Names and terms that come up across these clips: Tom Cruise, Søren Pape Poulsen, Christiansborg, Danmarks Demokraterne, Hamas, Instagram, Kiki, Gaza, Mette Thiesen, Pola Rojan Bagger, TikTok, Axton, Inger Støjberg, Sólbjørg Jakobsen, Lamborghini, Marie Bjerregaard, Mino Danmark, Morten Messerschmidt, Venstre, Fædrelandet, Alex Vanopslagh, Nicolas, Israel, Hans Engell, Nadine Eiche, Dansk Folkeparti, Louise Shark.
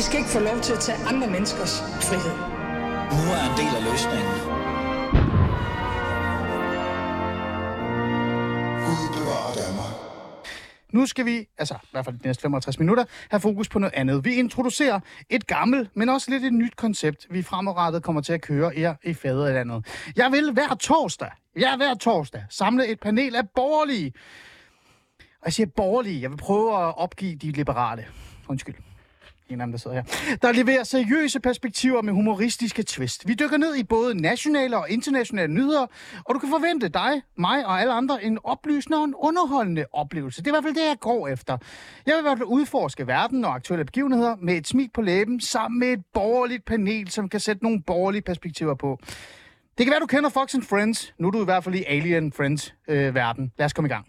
I skal ikke få lov til at tage andre menneskers frihed. Nu er en del af løsningen. Gud bevarer Danmark. Nu skal vi, altså i hvert fald de næste 65 minutter, have fokus på noget andet. Vi introducerer et gammelt, men også lidt et nyt koncept, vi fremadrettet kommer til at køre her i Fædrelandet. Jeg vil hver torsdag samle et panel af borgerlige. Og jeg siger borgerlige. Jeg vil prøve at opgive de liberale. Undskyld. En af dem, der sidder her. Der leverer seriøse perspektiver med humoristiske twist. Vi dykker ned i både nationale og internationale nyheder, og du kan forvente dig, mig og alle andre en oplysende og en underholdende oplevelse. Det er i hvert fald det, jeg går efter. Jeg vil i hvert fald udforske verden og aktuelle begivenheder med et smil på læben, sammen med et borgerligt panel, som kan sætte nogle borgerlige perspektiver på. Det kan være, du kender Fox and Friends. Nu er du i hvert fald i Alien Friends-verden. Lad os komme i gang.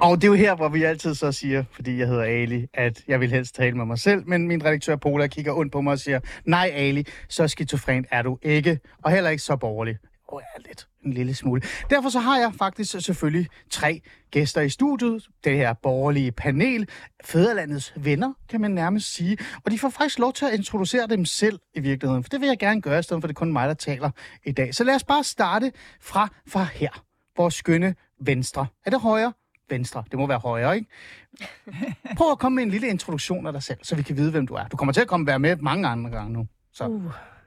Og det er jo her, hvor vi altid så siger, fordi jeg hedder Ali, at jeg vil helst tale med mig selv, men min redaktør Pola kigger ondt på mig og siger, nej Ali, så skizofren er du ikke, og heller ikke så borgerlig. Åh, jeg er lidt en lille smule. Derfor så har jeg faktisk selvfølgelig tre gæster i studiet, det her borgerlige panel, Fædrelandets venner, kan man nærmest sige, og de får faktisk lov til at introducere dem selv i virkeligheden, for det vil jeg gerne gøre, i stedet for det er kun mig, der taler i dag. Så lad os bare starte fra her, vores skønne Venstre. Er det højre? Venstre. Det må være højere, ikke? Prøv at komme med en lille introduktion af dig selv, så vi kan vide, hvem du er. Du kommer til at være med mange andre gange nu. Så.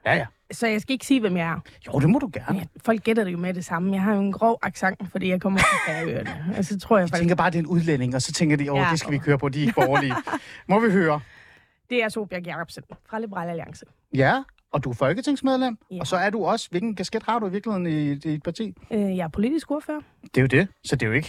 Ja. Så jeg skal ikke sige, hvem jeg er? Jo, det må du gerne. Ja, folk gætter det jo med det samme. Jeg har jo en grov accent, fordi jeg kommer fra Færøerne. Og så tror jeg tænker bare, det er en udlænding, og så tænker de, det skal vi køre på, de er borgerlige. Må vi høre? Det er Sólbjørg Jakobsen fra Liberal Alliance. Ja, og du er folketingsmedlem. Ja. Og så er du også, hvilken kasket har du i virkeligheden i dit parti? Jeg er politisk ordfører. Det er jo det. Så det er jo ikke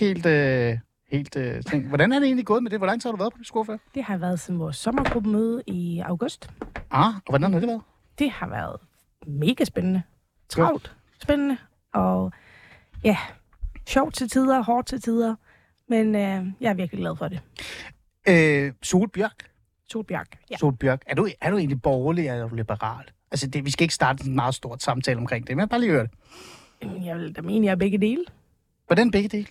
helt ting. Hvordan er det egentlig gået med det? Hvor lang tid har du været politisk ordfører? Det har været som vores sommergruppemøde i august. Og hvordan har det været? Det har været mega spændende. Travlt spændende. Og ja, sjovt til tider, hårdt til tider. Men jeg er virkelig glad for det. Sólbjørg. Er du egentlig borgerlig, eller er du liberal? Altså, vi skal ikke starte en meget stor samtale omkring det, men bare lige høre det. Jeg vil da mene, jeg er begge dele. Hvordan begge dele?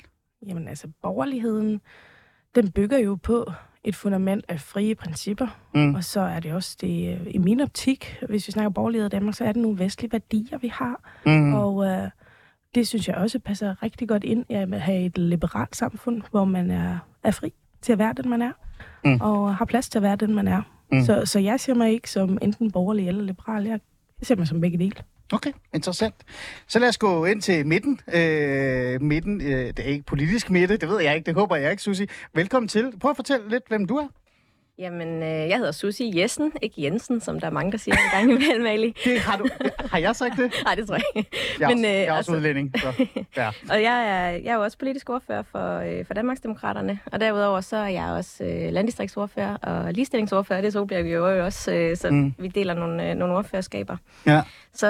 Jamen altså, borgerligheden, den bygger jo på et fundament af frie principper. Mm. Og så er det også det, i min optik, hvis vi snakker borgerlighed i Danmark, så er det nogle vestlige værdier, vi har. Mm. Og det synes jeg også passer rigtig godt ind i at have et liberalt samfund, hvor man er fri til at være den, man er. Mm. Og har plads til at være den, man er. Mm. Så jeg ser mig ikke som enten borgerlig eller liberal. Jeg ser mig som begge dele. Okay, interessant. Så lad os gå ind til midten. Det er ikke politisk midte, det ved jeg ikke, det håber jeg ikke, Susie. Velkommen til. Prøv at fortælle lidt, hvem du er. Jamen, jeg hedder Susie Jessen, ikke Jensen, som der er mange, der siger en gang imellem, Ali. Har jeg sagt det? Nej, det tror jeg ikke. Jeg er også udlænding. Så. Ja. Og jeg er jo også politisk ordfører for Danmarks Demokraterne, og derudover så er jeg også landdistriktsordfører og ligestillingsordfører, det er Sólbjørg jo også, så vi deler nogle ordførerskaber. Ja. Så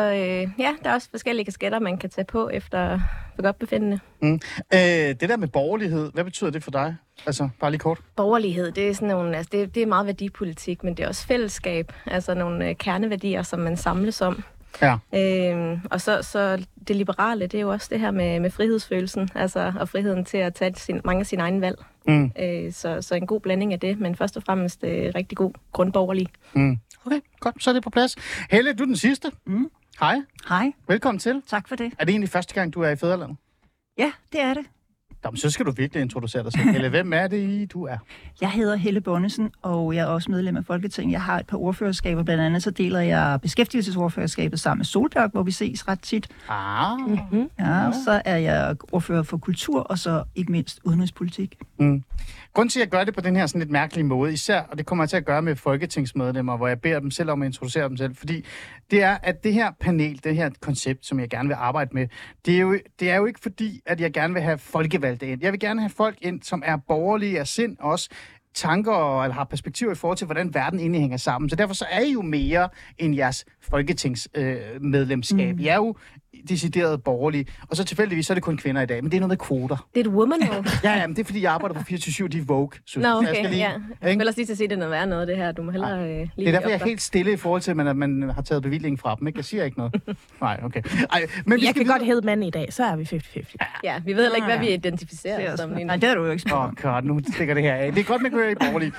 der er også forskellige kasketter, man kan tage på efter forgodtbefindende. Det der med borgerlighed, hvad betyder det for dig? Altså, bare lige kort. Borgerlighed, det er sådan nogle, altså det er meget værdipolitik, men det er også fællesskab, altså nogle kerneværdier, som man samles om. Ja. Og så det liberale, det er jo også det her med frihedsfølelsen, altså og friheden til at tage mange af sine egne valg. Mm. Så en god blanding af det, men først og fremmest rigtig god grundborgerlig. Mm. Okay, godt, så er det på plads. Helle, du er den sidste. Mm. Hej. Hej. Velkommen til. Tak for det. Er det egentlig første gang, du er i Fædrelandet? Ja, det er det. Jamen, så skal du virkelig introducere dig selv. Helle, hvem er det, du er? Jeg hedder Helle Bonnesen, og jeg er også medlem af Folketinget. Jeg har et par ordførerskaber, blandt andet så deler jeg beskæftigelsesordførerskabet sammen med Sólbjørg, hvor vi ses ret tit. Mm-hmm. Ja, så er jeg ordfører for kultur, og så ikke mindst udenrigspolitik. Mm. Grunden til, at jeg gør det på den her sådan lidt mærkelige måde, især, og det kommer jeg til at gøre med folketingsmedlemmer, hvor jeg beder dem selv om at introducere dem selv, fordi det er, at det her panel, det her koncept, som jeg gerne vil arbejde med, det er jo ikke fordi, at jeg gerne vil have folkevalg. Jeg vil gerne have folk ind, som er borgerlige af sind, også tanker og har perspektiver i forhold til, hvordan verden egentlig hænger sammen. Så derfor så er I jo mere end jeres folketingsmedlemskab. I er jo decideret borgerlige. Og så tilfældigvis, så er det kun kvinder i dag, men det er noget med kvoter. Det er et woman vote. ja, men det er fordi, jeg arbejder på 24/7, de er woke. Nå, okay, jeg skal lige, ja. Jeg vil også lige til at se, det er noget værre noget, det her. Du må hellere lige det er derfor, jeg er helt stille i forhold til, at man har taget bevillingen fra dem, ikke? Jeg siger ikke noget. Nej, okay. Ej, men vi jeg kan godt hedde mand i dag, så er vi 50-50. Ja, vi ved heller ikke, hvad vi identificerer som. Nej, det er du jo ikke. Åh, god, nu stikker det her af. Det er godt, man kører i borgerlige.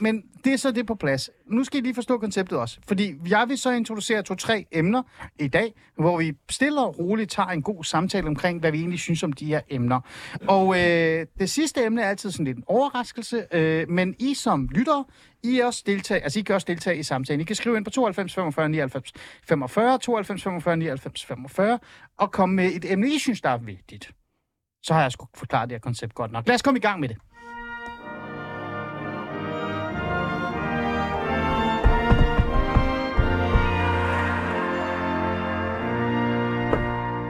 Men det er så det på plads. Nu skal I lige forstå konceptet også. Fordi jeg vil så introducere 2-3 emner i dag, hvor vi stille og roligt tager en god samtale omkring, hvad vi egentlig synes om de her emner. Og det sidste emne er altid sådan lidt en overraskelse, men I som lyttere, I kan også deltage i samtalen. I kan skrive ind på 92 45 99 45, 92 45 99 45, og komme med et emne, I synes, der er vigtigt. Så har jeg sgu forklaret det her koncept godt nok. Lad os komme i gang med det.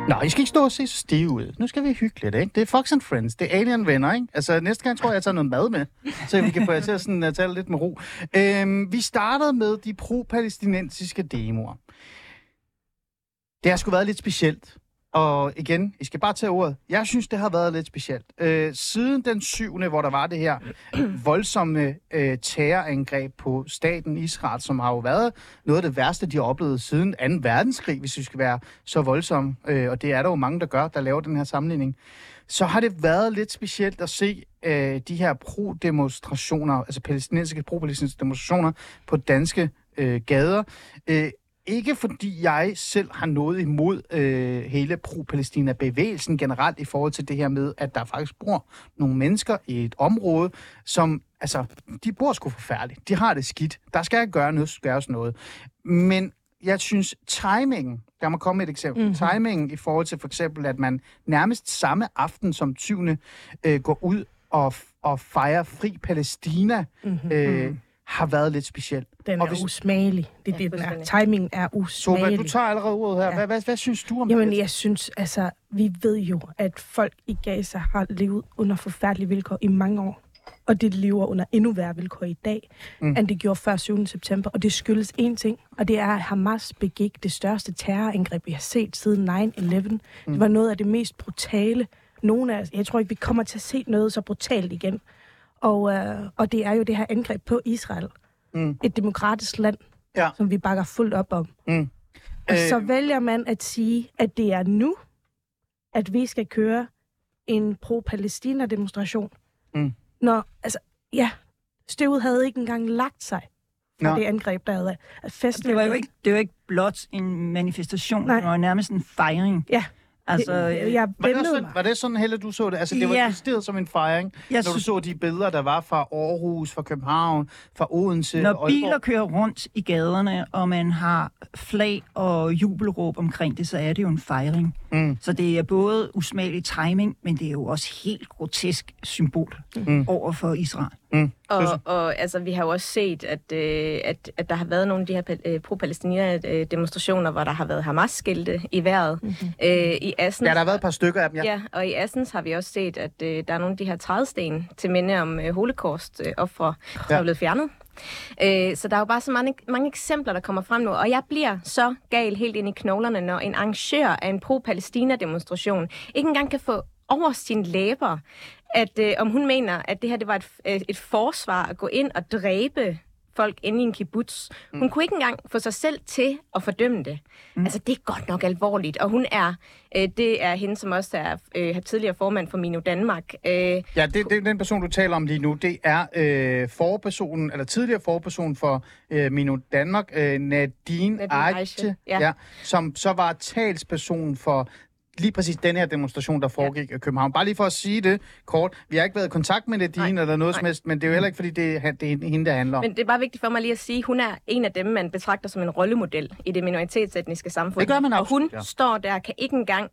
Nå, I skal ikke stå og se så stive ud. Nu skal vi hygge lidt, ikke? Det er Fox and Friends. Det er Alien-venner, ikke? Altså, næste gang tror jeg, jeg tager noget mad med, så vi kan få jer til at sådan, tale lidt med ro. Vi startede med de pro-palæstinensiske demoer. Det har sgu været lidt specielt. Og igen, I skal bare tage ordet. Jeg synes, det har været lidt specielt. Siden den 7., hvor der var det her voldsomme terrorangreb på staten Israel, som har jo været noget af det værste, de har oplevet siden 2. verdenskrig, hvis vi skal være så voldsomme. Og det er der jo mange, der gør, der laver den her sammenligning. Så har det været lidt specielt at se de her pro-demonstrationer, altså palæstinensiske pro-palæstinensiske demonstrationer på danske gader. Ikke fordi jeg selv har noget imod hele pro-Palæstina-bevægelsen generelt i forhold til det her med, at der faktisk bor nogle mennesker i et område, som, altså, de bor sgu forfærdeligt. De har det skidt. Der skal gøres noget. Men jeg synes, timingen, der må komme et eksempel, timingen i forhold til for eksempel, at man nærmest samme aften som 7. Går ud og fejrer fri Palæstina, har været lidt speciel. Den er usmagelig. Timingen er usmagelig. Sólbjørg, du tager allerede ordet her. Ja. Hvad synes du om det? Jamen, jeg synes, altså, vi ved jo, at folk i Gaza har levet under forfærdelige vilkår i mange år. Og det lever under endnu værre vilkår i dag, end det gjorde før 7. september. Og det skyldes én ting, og det er, at Hamas begik det største terrorangreb, vi har set siden 9/11. Det var noget af det mest brutale. Jeg tror ikke, vi kommer til at se noget så brutalt igen. Og det er jo det her angreb på Israel. Et demokratisk land, som vi bakker fuldt op om. Og så vælger man at sige, at det er nu, at vi skal køre en pro-Palæstina-demonstration. Når, altså, støvet havde ikke engang lagt sig fra det angreb, der havde festen. Det var ikke blot en manifestation, det var nærmest en fejring. Ja. Altså, var det sådan, Helle, du så det? Altså, det var justeret som en fejring, når du så de billeder, der var fra Aarhus, fra København, fra Odense. Når biler kører rundt i gaderne, og man har flag og jubelråb omkring det, så er det jo en fejring. Så det er både usmagelig timing, men det er jo også helt grotesk symbol over for Israel. Og altså, vi har jo også set, at der har været nogle af de her pro-Palæstina-demonstrationer, hvor der har været Hamas-skilte i vejret. I Assens, der har været et par stykker af dem, ja. Og i Assens har vi også set, at der er nogle af de her trædesten til minde om holocaust-ofre, der er blevet fjernet. Så der er jo bare så mange eksempler, der kommer frem nu, og jeg bliver så gal helt ind i knoglerne, når en arrangør af en pro-Palæstina-demonstration ikke engang kan få over sine læber, at om hun mener, at det her det var et forsvar at gå ind og dræbe folk inde i en kibbutz. Hun kunne ikke engang få sig selv til at fordømme det. Altså, det er godt nok alvorligt. Og hun er, det er hende, som også er tidligere formand for Mino Danmark. Det er den person, du taler om lige nu. Det er tidligere forperson for Mino Danmark, Nadine Eiche, som så var talsperson for lige præcis den her demonstration, der foregik i København. Bare lige for at sige det kort. Vi har ikke været i kontakt med Nadine eller noget som helst, men det er jo heller ikke, fordi det er hende, der handler om. Men det er bare vigtigt for mig lige at sige, hun er en af dem, man betragter som en rollemodel i det minoritetsetniske samfund. Det gør man absolut, og hun står der og kan ikke engang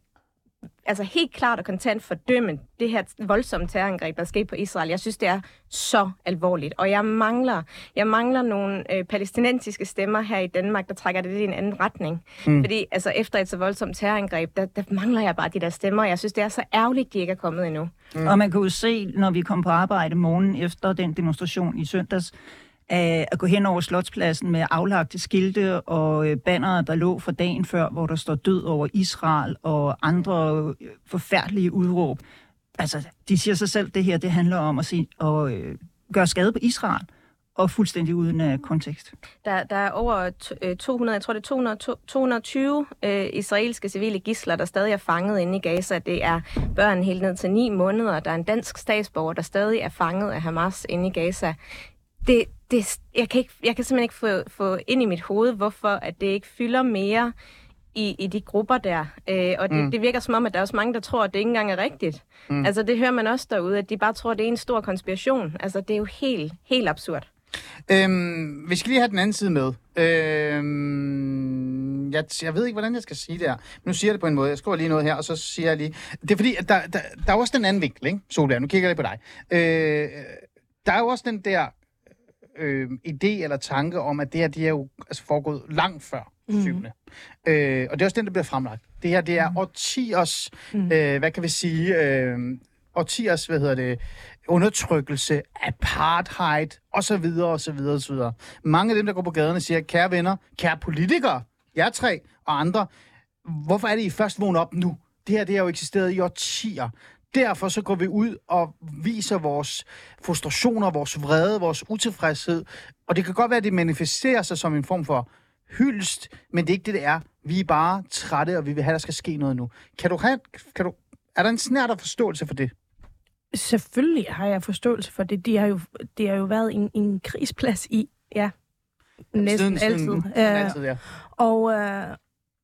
helt klart og kontant fordømme det her voldsomme terrorangreb, der skete på Israel. Jeg synes, det er så alvorligt. Og jeg mangler nogle palæstinensiske stemmer her i Danmark, der trækker det lidt i en anden retning. Fordi altså, efter et så voldsomt terrorangreb, der mangler jeg bare de der stemmer, og jeg synes, det er så ærgerligt, de ikke er kommet endnu. Og man kan jo se, når vi kom på arbejde morgenen efter den demonstration i søndags, at gå hen over Slotspladsen med aflagte skilte og bannere, der lå fra dagen før, hvor der står død over Israel og andre forfærdelige udråb. Altså, de siger sig selv, at det her det handler om at gøre skade på Israel, og fuldstændig uden kontekst. Der er over 200, jeg tror det er 220 israelske civile gidsler, der stadig er fanget inde i Gaza. Det er børn helt ned til 9 måneder. Der er en dansk statsborger, der stadig er fanget af Hamas inde i Gaza. Jeg kan simpelthen ikke få ind i mit hoved, hvorfor at det ikke fylder mere i de grupper der. Det virker som om, at der er også mange, der tror, at det ikke engang er rigtigt. Mm. Altså det hører man også derude, at de bare tror, at det er en stor konspiration. Altså det er jo helt, helt absurd. Vi skal lige have den anden side med. Jeg ved ikke, hvordan jeg skal sige det her. Men nu siger jeg det på en måde. Jeg skriver lige noget her, og så siger jeg lige... Det er fordi, at der er også den anden vinkel, ikke? Sólbjørg, nu kigger jeg lidt på dig. Der er jo også den der idé eller tanke om, at det her, det er jo altså, foregået langt før. Mm. Og det er også den, der bliver fremlagt. Det her, det er årtiers... hvad kan vi sige... årtiers, undertrykkelse, apartheid, og så videre. Mange af dem, der går på gaderne, siger, kære venner, kære politikere, jer tre og andre, hvorfor er det, I først vågner op nu? Det her, det har jo eksisteret i årtier. Derfor så går vi ud og viser vores frustrationer, vores vrede, vores utilfredshed, og det kan godt være, at det manifesterer sig som en form for hyldest, men det er ikke det, det er. Vi er bare trætte, og vi vil have, der skal ske noget nu. Er der en snært af forståelse for det? Selvfølgelig har jeg forståelse for det. Det har jo været en krigsplads i, ja, næsten altid. Ja.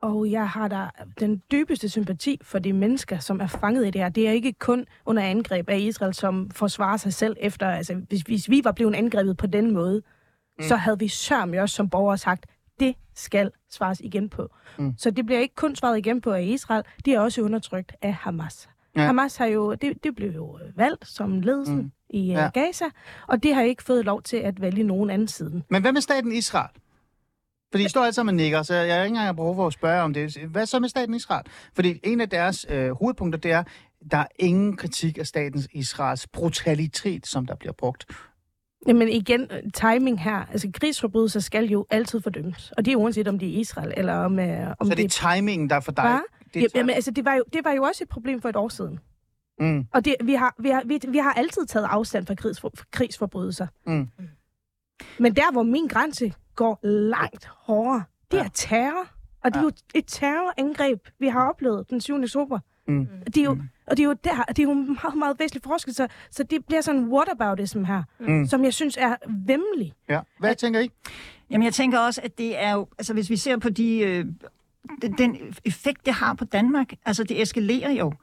Og jeg har da den dybeste sympati for de mennesker, som er fanget i det her. Det er ikke kun under angreb af Israel, som forsvarer sig selv efter... Altså, hvis vi var blevet angrebet på den måde, så havde vi sørme også som borgere sagt... Det skal svares igen på. Mm. Så det bliver ikke kun svaret igen på af Israel, de er også undertrykt af Hamas. Ja. Hamas har jo, det blev jo valgt som ledelsen i Gaza, og det har ikke fået lov til at vælge nogen anden side. Men hvad med staten Israel? Fordi I står altid med nikker, så jeg har ikke engang behov for at spørge om det. Hvad så med staten Israel? Fordi en af deres hovedpunkter, det er, der er ingen kritik af staten Israels brutalitet, som der bliver brugt. Jamen igen, timing her. Altså, krigsforbrydelser skal jo altid fordømmes. Og det er uanset, om det er Israel, eller om... om så det er timingen, der er for dig? Jamen, altså, det var jo også et problem for et år siden. Mm. Og vi har altid taget afstand fra krigsforbrydelser. Mm. Men der, hvor min grænse går langt hårdere, det er terror. Og det er jo et terrorangreb, vi har oplevet den 7. oktober. Mm. Det er jo meget, meget væsentlig forskel, så det bliver sådan en whataboutism her, som jeg synes er væmmelig. Ja. Hvad tænker I? Jamen, jeg tænker også, at det er jo... Altså, hvis vi ser på den effekt, det har på Danmark, altså, det eskalerer jo.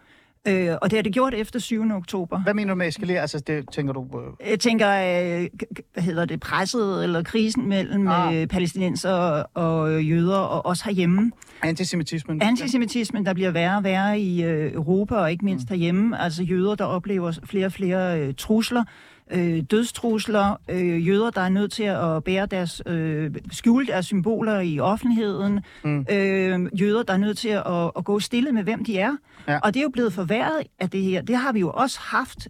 Og det har det gjort efter 7. oktober. Hvad mener du med eskalere? Altså, det tænker du... Jeg tænker, presset eller krisen mellem palæstinenser og jøder, og også herhjemme. Antisemitismen, der bliver værre og værre i Europa, og ikke mindst herhjemme. Altså jøder, der oplever flere og flere trusler, dødstrusler, jøder, der er nødt til at bære skjule deres symboler i offentligheden, jøder, der er nødt til at gå stille med, hvem de er. Ja. Og det er jo blevet forværret af det her. Det har vi jo også haft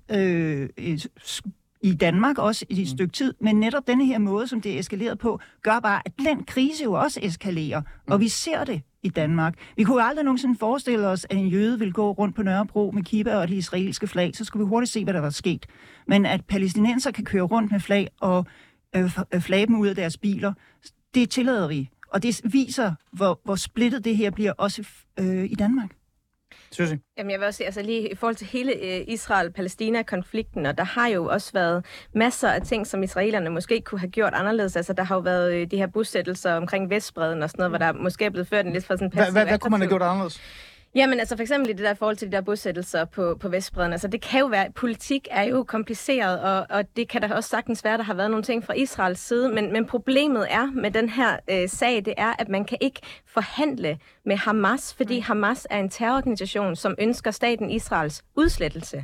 i Danmark også i et stykke tid, men netop denne her måde, som det er eskaleret på, gør bare, at den krise jo også eskalerer, og vi ser det i Danmark. Vi kunne aldrig nogensinde forestille os, at en jøde ville gå rundt på Nørrebro med kiba og det israelske flag, så skulle vi hurtigt se, hvad der var sket. Men at palæstinenser kan køre rundt med flag og flage dem ud af deres biler, det tillader vi. Og det viser, hvor splittet det her bliver også i Danmark. Susie? Jamen, jeg vil også sige, altså lige i forhold til hele Israel-Palæstina-konflikten, og der har jo også været masser af ting, som israelerne måske kunne have gjort anderledes. Altså, der har jo været de her bosættelser omkring Vestbredden og sådan noget, hvor der måske er blevet ført en lidt for sådan passiv... Hvad kunne man have gjort anderledes? Jamen, altså for eksempel i det der forhold til de der bosættelser på Vestbredden. Altså, det kan jo være... Politik er jo kompliceret, og det kan da også sagtens være, der har været nogle ting fra Israels side. Men problemet er med den her sag, det er, at man kan ikke forhandle med Hamas, fordi Hamas er en terrororganisation, som ønsker staten Israels udslettelse.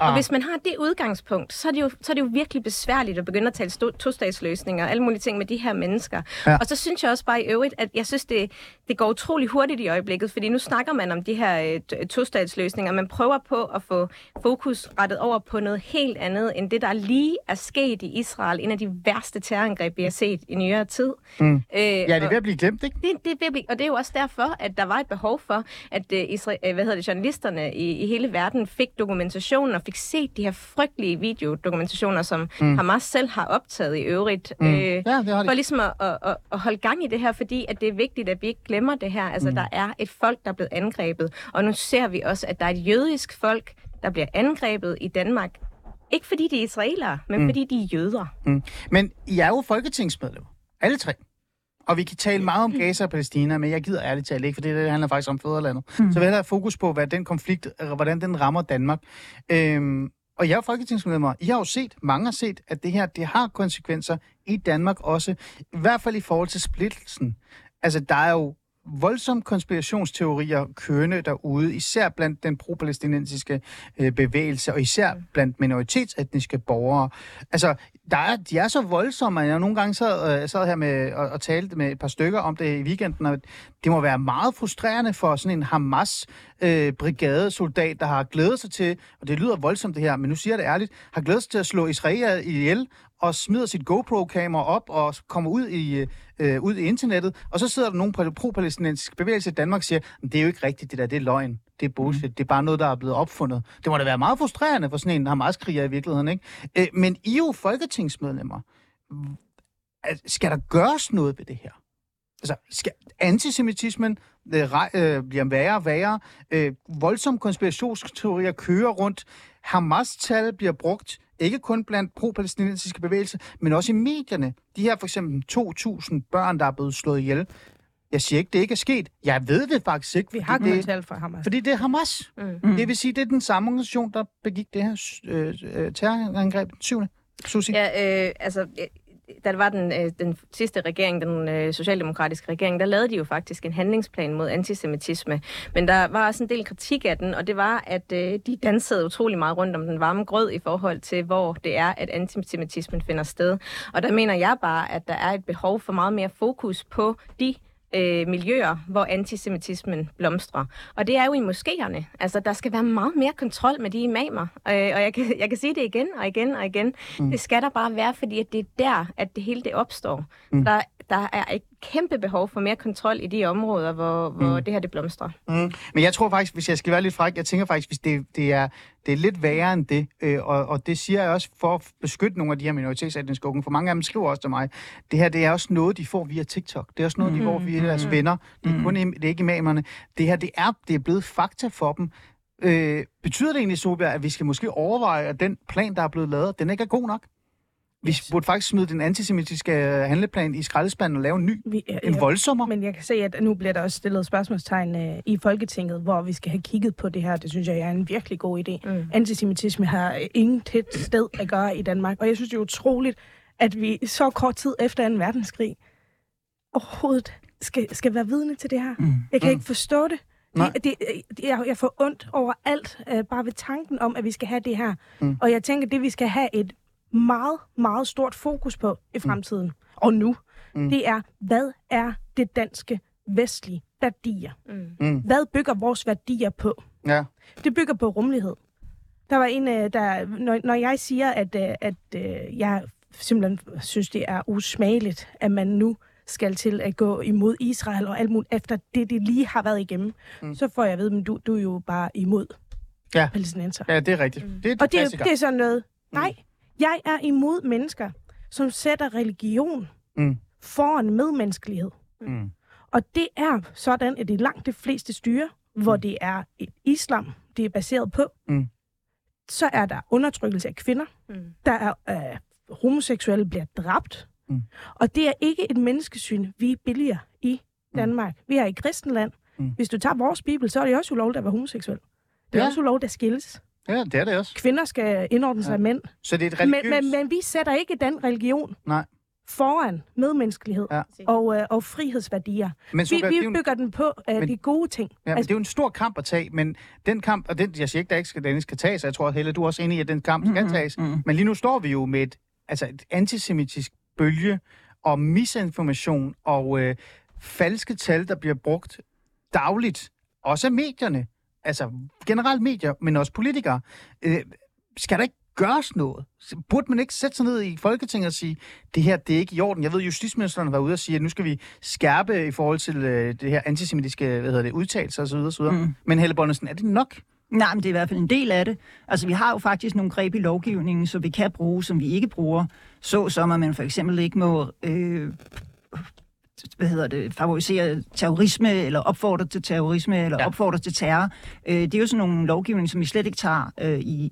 Ah. Og hvis man har det udgangspunkt, så er det jo virkelig besværligt at begynde at tale tostatsløsninger og alle mulige ting med de her mennesker. Ja. Og så synes jeg også bare i øvrigt, at jeg synes, det går utrolig hurtigt i øjeblikket, fordi nu snakker man om de de her tostatsløsninger. Man prøver på at få fokus rettet over på noget helt andet, end det, der lige er sket i Israel. En af de værste terrorangreb, vi har set i nyere tid. Mm. Ja, det er ved at blive glemt, ikke? Og det er jo også derfor, at der var et behov for, at journalisterne i hele verden fik dokumentationer, fik set de her frygtelige videodokumentationer, som Hamas selv har optaget i øvrigt. For ligesom at holde gang i det her, fordi at det er vigtigt, at vi ikke glemmer det her. Altså, der er et folk, der er blevet angrebet. Og nu ser vi også, at der er et jødisk folk, der bliver angrebet i Danmark. Ikke fordi de er israelere, men fordi de er jøder. Mm. Men I er jo folketingsmedlemmer. Alle tre. Og vi kan tale meget om Gaza og Palæstina, men jeg gider ærligt tale ikke, for det handler faktisk om fædrelandet. Mm. Så vi har fokus på, hvad den konflikt, hvordan den rammer Danmark. Og jeg er folketingsmedlemmer. I har jo set, mange har set, at det her, det har konsekvenser i Danmark også. I hvert fald i forhold til splittelsen. Altså, der er jo voldsomme konspirationsteorier kørende derude, især blandt den pro-palæstinensiske bevægelse, og især blandt minoritetsetniske borgere. Altså, de er så voldsomme, at jeg nogle gange sad her med, og talte med et par stykker om det i weekenden, og det må være meget frustrerende for sådan en Hamas-brigadesoldat, der har glædet sig til, og det lyder voldsomt det her, men nu siger jeg det ærligt, har glædet sig til at slå Israel ihjel, og smider sit GoPro-kamera op og kommer ud i internettet, og så sidder der nogle pro-palæstinensiske bevægelser i Danmark og siger, det er jo ikke rigtigt det der, det er løgn, det er bullshit, det er bare noget, der er blevet opfundet. Det må da være meget frustrerende for sådan en Hamas-kriger i virkeligheden, ikke? Men I er jo folketingsmedlemmer. Skal der gøres noget ved det her? Altså, skal antisemitismen bliver værre og værre? Voldsomme konspirationsteorier kører rundt. Hamas-tal bliver brugt ikke kun blandt pro-palæstinensiske bevægelser, men også i medierne. De her for eksempel 2.000 børn, der er blevet slået ihjel. Jeg siger ikke, det ikke er sket. Jeg ved det faktisk ikke. Vi har ikke tal fra Hamas. Fordi det er Hamas. Mm. Det vil sige, det er den samme organisation, der begik det her terrorangreb den 7. Susie? Ja, da det var den sidste regering, den socialdemokratiske regering, der lavede de jo faktisk en handlingsplan mod antisemitisme. Men der var også en del kritik af den, og det var, at de dansede utrolig meget rundt om den varme grød i forhold til, hvor det er, at antisemitismen finder sted. Og der mener jeg bare, at der er et behov for meget mere fokus på de miljøer, hvor antisemitismen blomstrer. Og det er jo i moskéerne. Altså, der skal være meget mere kontrol med de imamer. Og jeg kan sige det igen og igen og igen. Mm. Det skal der bare være, fordi at det er der, at det hele det opstår. Mm. Der er et kæmpe behov for mere kontrol i de områder, hvor det her det blomstrer. Mm. Men jeg tror faktisk, hvis jeg skal være lidt fræk, jeg tænker faktisk, hvis det er lidt værre end det, og det siger jeg også for at beskytte nogle af de her minoritetsetniske unge, for mange af dem skriver også til mig, det her det er også noget, de får via TikTok. Det er også noget, de får via deres venner. Det er kun det er ikke imamerne. Det her, det er blevet fakta for dem. Betyder det egentlig, Sólbjørg, at vi skal måske overveje, at den plan, der er blevet lavet, den ikke er god nok? Vi burde faktisk smide den antisemitiske handleplan i skraldespanden og lave en ny, en voldsommere. Men jeg kan se, at nu bliver der også stillet spørgsmålstegn i Folketinget, hvor vi skal have kigget på det her. Det synes jeg er en virkelig god idé. Mm. Antisemitisme har ingen tæt sted at gøre i Danmark. Og jeg synes, det er utroligt, at vi så kort tid efter 2. verdenskrig overhovedet skal være vidne til det her. Mm. Jeg kan ikke forstå det. Jeg får ondt over alt, bare ved tanken om, at vi skal have det her. Mm. Og jeg tænker, det vi skal have et meget, meget stort fokus på i fremtiden, og nu, det er, hvad er det danske vestlige værdier? Mm. Hvad bygger vores værdier på? Ja. Det bygger på rummelighed. Der var en, der, når jeg siger, at jeg simpelthen synes, det er usmageligt, at man nu skal til at gå imod Israel og alt muligt, efter det, de lige har været igennem, så får jeg ved, men du er jo bare imod palæstinenser. Ja, det er rigtigt. Det er sådan noget, nej, jeg er imod mennesker, som sætter religion foran medmenneskelighed. Mm. Og det er sådan, at det langt de fleste styre, hvor det er et islam, det er baseret på, så er der undertrykkelse af kvinder, der er homoseksuelle bliver dræbt, og det er ikke et menneskesyn, vi billiger i Danmark. Vi er i kristenland. Hvis du tager vores bibel, så er det også ulovligt at være homoseksuel. Det er også ulovligt at skilles. Ja, det er det også. Kvinder skal indordne sig af mænd. Så det er et religiøst... Men vi sætter ikke den religion foran medmenneskelighed og frihedsværdier. Men, vi bygger den på de gode ting. Ja, men det er jo en stor kamp at tage, men den kamp, og den, jeg siger ikke, der ikke skal tages, jeg tror, Helle, du er også enig i, at den kamp skal tages. Men lige nu står vi jo med et antisemitisk bølge og misinformation og falske tal, der bliver brugt dagligt også medierne, altså generelt medier, men også politikere, skal der ikke gøres noget? Burde man ikke sætte sig ned i Folketinget og sige, det her, det er ikke i orden? Jeg ved, justitsministeren var ude og sige, at nu skal vi skærpe i forhold til det her antisemitiske udtalelser osv. osv. Mm. Men Helle Bonnesen, er det nok? Nej, men det er i hvert fald en del af det. Altså, vi har jo faktisk nogle greb i lovgivningen, som vi kan bruge, som vi ikke bruger. Så som at man for eksempel ikke må favorisere terrorisme, eller opfordre til terrorisme, eller opfordre til terror. Det er jo sådan nogle lovgivning, som vi slet ikke tager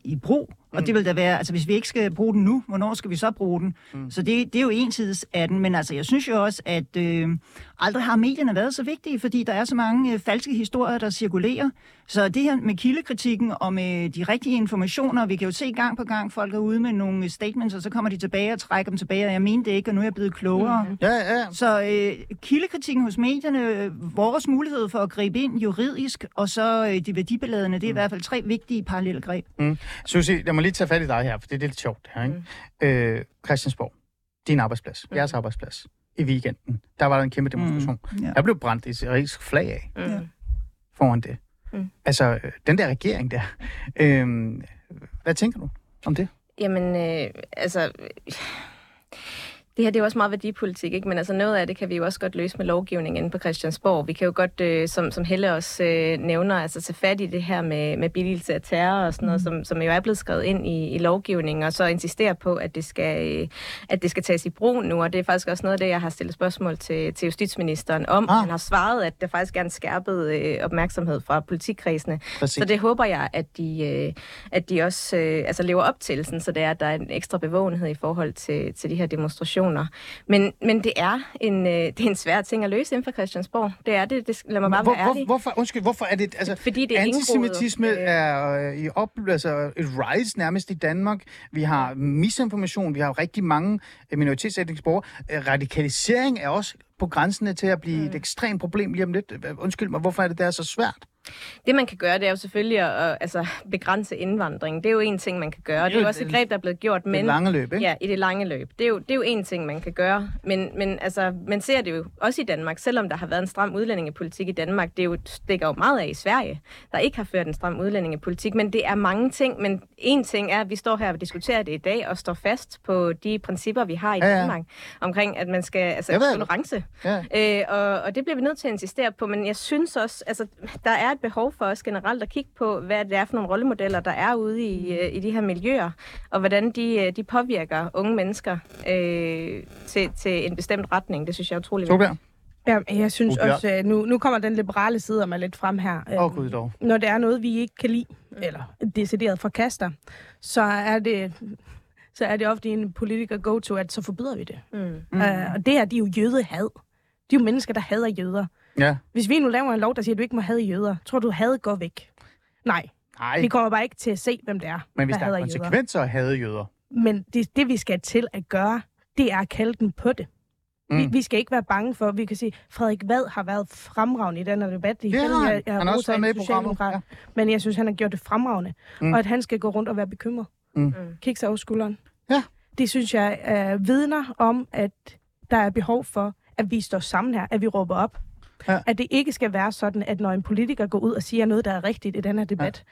i brug. Og det vil da være, altså hvis vi ikke skal bruge den nu, hvornår skal vi så bruge den? Mm. Så det er jo en side af den, men altså jeg synes jo også, at aldrig har medierne været så vigtige, fordi der er så mange falske historier, der cirkulerer. Så det her med kildekritikken og med de rigtige informationer, vi kan jo se gang på gang, folk er ude med nogle statements, og så kommer de tilbage og trækker dem tilbage, og jeg mente det ikke, og nu er jeg blevet klogere. Mm. Ja. Så kildekritikken hos medierne, vores mulighed for at gribe ind juridisk, og så de værdibeladende, det er i hvert fald tre vigtige parallelle greb. Mm. Susie, jeg må lige tage fat i dig her, for det er lidt sjovt her, ikke? Christiansborg, din arbejdsplads, jeres arbejdsplads, i weekenden, der var der en kæmpe demonstration. Yeah. Jeg blev brændt israelsk flag af foran det. Altså, den der regering der. Hvad tænker du om det? Jamen, det her, det er jo også meget værdipolitik, ikke? Men altså noget af det kan vi jo også godt løse med lovgivning inde på Christiansborg. Vi kan jo godt, som Helle også nævner, altså tage fat i det her med billigelse af terror og sådan noget, som jo er blevet skrevet ind i lovgivningen, og så insistere på, at det skal, tages i brug nu. Og det er faktisk også noget af det, jeg har stillet spørgsmål til justitsministeren om. Han har svaret, at der faktisk er en skærpet opmærksomhed fra politikredsene. Præcis. Så det håber jeg, at de også lever op til, sådan, så det er, at der er en ekstra bevågenhed i forhold til de her demonstrationer. Men det er en svær ting at løse inden for Christiansborg. Det er det. Lad mig bare være ærlig. Hvorfor er det? Altså, fordi det er antisemitisme er i et rise nærmest i Danmark. Vi har misinformation. Vi har rigtig mange minoritetsætningsborgere. Radikalisering er også på grænsen til at blive et ekstremt problem lige om lidt. Undskyld mig, hvorfor er det der så svært? Det, man kan gøre, det er jo selvfølgelig at begrænse indvandringen. Det er jo en ting, man kan gøre. Det er jo også et greb, der er blevet gjort. Men, det lange løb, ikke? Ja, i det lange løb. Det er jo en ting, man kan gøre. Men man ser det jo også i Danmark, selvom der har været en stram udlændingepolitik i Danmark. Det stikker jo meget af i Sverige, der ikke har ført en stram udlændingepolitik. Men det er mange ting. Men en ting er, at vi står her og diskuterer det i dag og står fast på de principper, vi har i Danmark. Omkring, at man skal... Altså, tolerance. Ja. Og det bliver vi nødt til at insistere på. Men jeg synes også, der er et behov for os generelt at kigge på, hvad det er for nogle rollemodeller, der er ude i de her miljøer, og hvordan de påvirker unge mennesker til en bestemt retning. Det synes jeg er utroligt vigtigt. Ja, jeg synes også, nu kommer den liberale side af mig lidt frem her. Gud dog. Når det er noget, vi ikke kan lide, eller decideret forkaster, så er det ofte en politiker go-to, at så forbyder vi det. Og det her, de er jo jødehad. De er jo mennesker, der hader jøder. Ja. Hvis vi nu laver en lov, der siger, at du ikke må have jøder, tror du, had går væk? Nej. Vi kommer bare ikke til at se, hvem det er. Men hvis der er konsekvenser at hade jøder. Men det, vi skal til at gøre, det er at kalde den på det. Vi skal ikke være bange for, vi kan sige, Frederik Wad har været fremragende i den her debat. Jeg han har også været med i programmet. Ja. Men jeg synes, han har gjort det fremragende. Og at han skal gå rundt og være bekymret. Kigge sig over skulderen. Ja. Det synes jeg vidner om, at der er behov for, at vi står sammen her, at vi råber op. Ja. At det ikke skal være sådan, at når en politiker går ud og siger noget, der er rigtigt i den her debat,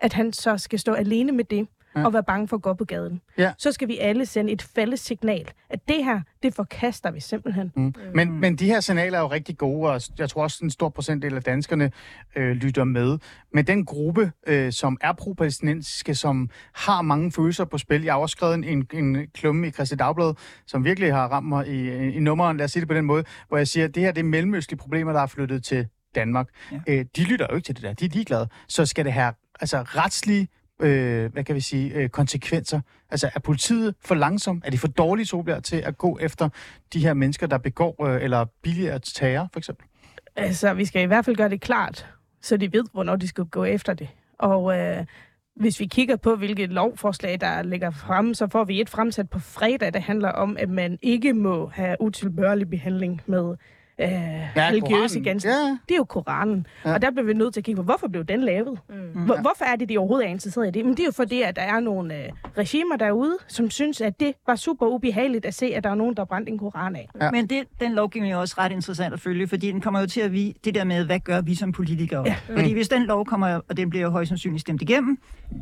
at han så skal stå alene med det og være bange for at gå på gaden. Ja. Så skal vi alle sende et fælles signal, at det her, det forkaster vi simpelthen. Men de her signaler er jo rigtig gode, og jeg tror også, en stor procentdel af danskerne lytter med. Men den gruppe, som er pro-palæstinensiske, som har mange følelser på spil. Jeg har også skrevet en klumme i Kristeligt Dagblad, som virkelig har ramt mig i nummeren, lad os sige det på den måde, hvor jeg siger, at det her det er mellemøstlige problemer, der er flyttet til Danmark. Ja. De lytter jo ikke til det der, de er ligeglade. Så skal det have retslige konsekvenser. Altså, er politiet for langsom? Er de for dårlige, Sólbjørg, til at gå efter de her mennesker, der begår eller billiger terror, for eksempel? Altså, vi skal i hvert fald gøre det klart, så de ved, hvornår de skal gå efter det. Og hvis vi kigger på, hvilket lovforslag, der ligger frem, så får vi et fremsat på fredag, der handler om, at man ikke må have utilbørlig behandling med religiøse ganske. Ja. Det er jo Koranen. Ja. Og der bliver vi nødt til at kigge på, hvorfor blev den lavet? Mm. Hvorfor er det, de overhovedet er interesseret i det? Men det er jo fordi, at der er nogle regimer derude, som synes, at det var super ubehageligt at se, at der er nogen, der brændte en koran af. Ja. Men den lovgivning er også ret interessant at følge, fordi den kommer jo til at vide det der med, hvad gør vi som politikere? Ja. Mm. Fordi hvis den lov kommer, og den bliver jo højst sandsynligt stemt igennem.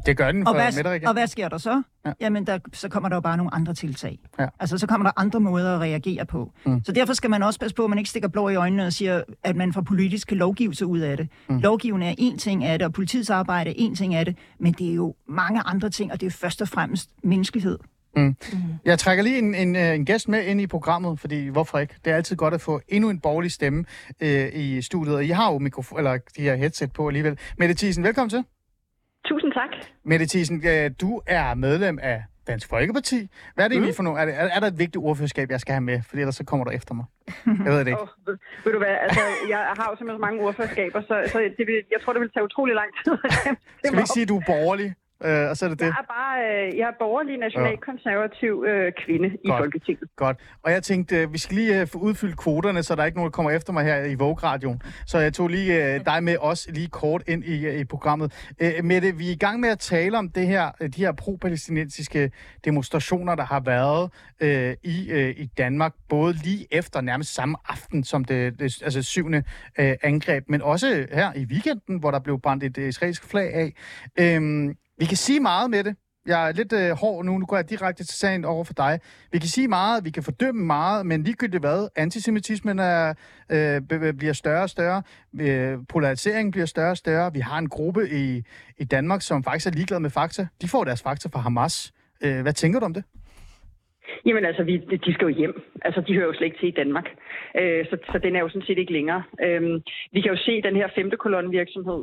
Det gør den for Mette. Og hvad sker der så? Ja. Jamen, så kommer der jo bare nogle andre tiltag. Ja. Altså, så kommer der andre måder at reagere på. Mm. Så derfor skal man også passe på, at man ikke stikker blå i øjnene og siger, at man fra politisk kan lovgive sig ud af det. Mm. Lovgivning er en ting af det, og politiets arbejde er en ting af det, men det er jo mange andre ting, og det er først og fremmest menneskelighed. Mm. Mm. Jeg trækker lige en gæst med ind i programmet, fordi hvorfor ikke? Det er altid godt at få endnu en borgerlig stemme i studiet, og I har jo de her headset på alligevel. Mette Thiesen, velkommen til. Tusind tak. Mette Thiesen, du er medlem af Dansk Folkeparti. Hvad er det egentlig for nogle? Er der et vigtigt ordførerskab, jeg skal have med? For ellers så kommer du efter mig. Jeg ved det ikke. Ved du hvad? Altså, jeg har jo simpelthen så mange ordførerskaber, så jeg tror, det vil tage utrolig lang tid. Skal vi ikke sige, at du er borgerlig? Og så er det det. Jeg er borgerlig nationalkonservativ kvinde i Folketinget. Godt. Og jeg tænkte, vi skal lige få udfyldt kvoterne, så der er ikke nogen, der kommer efter mig her i Vogue-radioen. Så jeg tog lige dig med os lige kort ind i programmet. Mette, vi er i gang med at tale om det her, de her pro-palæstinensiske demonstrationer, der har været i Danmark, både lige efter nærmest samme aften som det 7. angreb, men også her i weekenden, hvor der blev brændt et israelsk flag af. Vi kan sige meget med det. Jeg er lidt hård nu. Nu går jeg direkte til sagen over for dig. Vi kan sige meget, vi kan fordømme meget, men ligegyldigt hvad, antisemitismen bliver større og større, polariseringen bliver større og større. Vi har en gruppe i Danmark, som faktisk er ligeglade med fakta. De får deres fakta fra Hamas. Hvad tænker du om det? Jamen altså, de skal jo hjem. Altså, de hører jo slet ikke til i Danmark. Så den er jo sådan set ikke længere. Vi kan jo se den her 5. kolonnevirksomhed,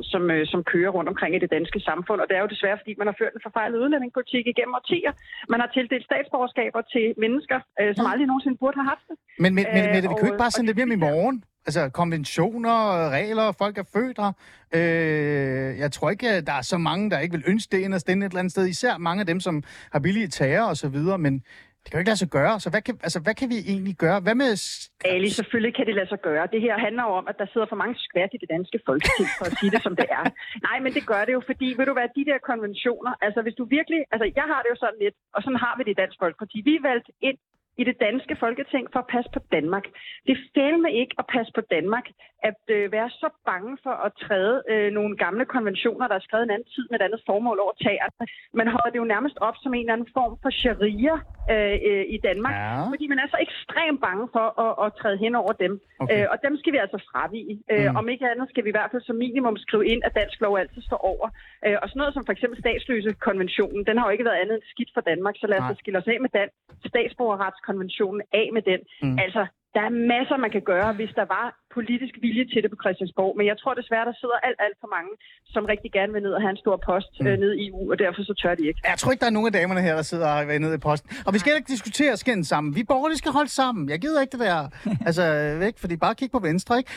som kører rundt omkring i det danske samfund. Og det er jo desværre, fordi man har ført en forfejlet udlændingepolitik igennem årtier. Man har tildelt statsborgerskaber til mennesker, som aldrig nogensinde burde have haft det. Men vi kan jo ikke bare sende det hjem i morgen. Altså, konventioner, regler, folk er født her. Jeg tror ikke, at der er så mange, der ikke vil ønske det ind og stænde et eller andet sted. Især mange af dem, som har billige tager og så videre, men det kan jo ikke lade sig gøre, så hvad kan vi egentlig gøre? Hvad med? Ali, selvfølgelig kan det lade sig gøre. Det her handler om, at der sidder for mange skvat i det danske folketing, for at sige det, som det er. Nej, men det gør det jo, fordi, ved du hvad, de der konventioner, altså hvis du virkelig, altså jeg har det jo sådan lidt, og sådan har vi det i Dansk Folkeparti. Vi er valgt ind i det danske folketing for at passe på Danmark. Det fælder med ikke at passe på Danmark, at være så bange for at træde nogle gamle konventioner, der er skrevet en anden tid med et andet formål over tager. Man holder det jo nærmest op som en eller anden form for sharia i Danmark, fordi man er så ekstremt bange for at træde hen over dem. Okay. Og dem skal vi altså fravige. Om ikke andet skal vi i hvert fald som minimum skrive ind, at dansk lov altid står over. Og sådan noget som for eksempel statsløsekonventionen, den har jo ikke været andet end skidt for Danmark, så lad os skille os af med dansk statsborgerrets konventionen af med den. Mm. Altså, der er masser, man kan gøre, hvis der var politisk vilje til det på Christiansborg. Men jeg tror desværre, der sidder alt for mange, som rigtig gerne vil ned og have en stor post nede i EU, og derfor så tør de ikke. Jeg tror ikke, der er nogen af damerne her, der sidder og er nede i posten. Og vi skal ikke diskutere skænden sammen. Vi borgerlige skal holde sammen. Jeg gider ikke det der. Altså, væk, fordi bare kig på Venstre, ikke?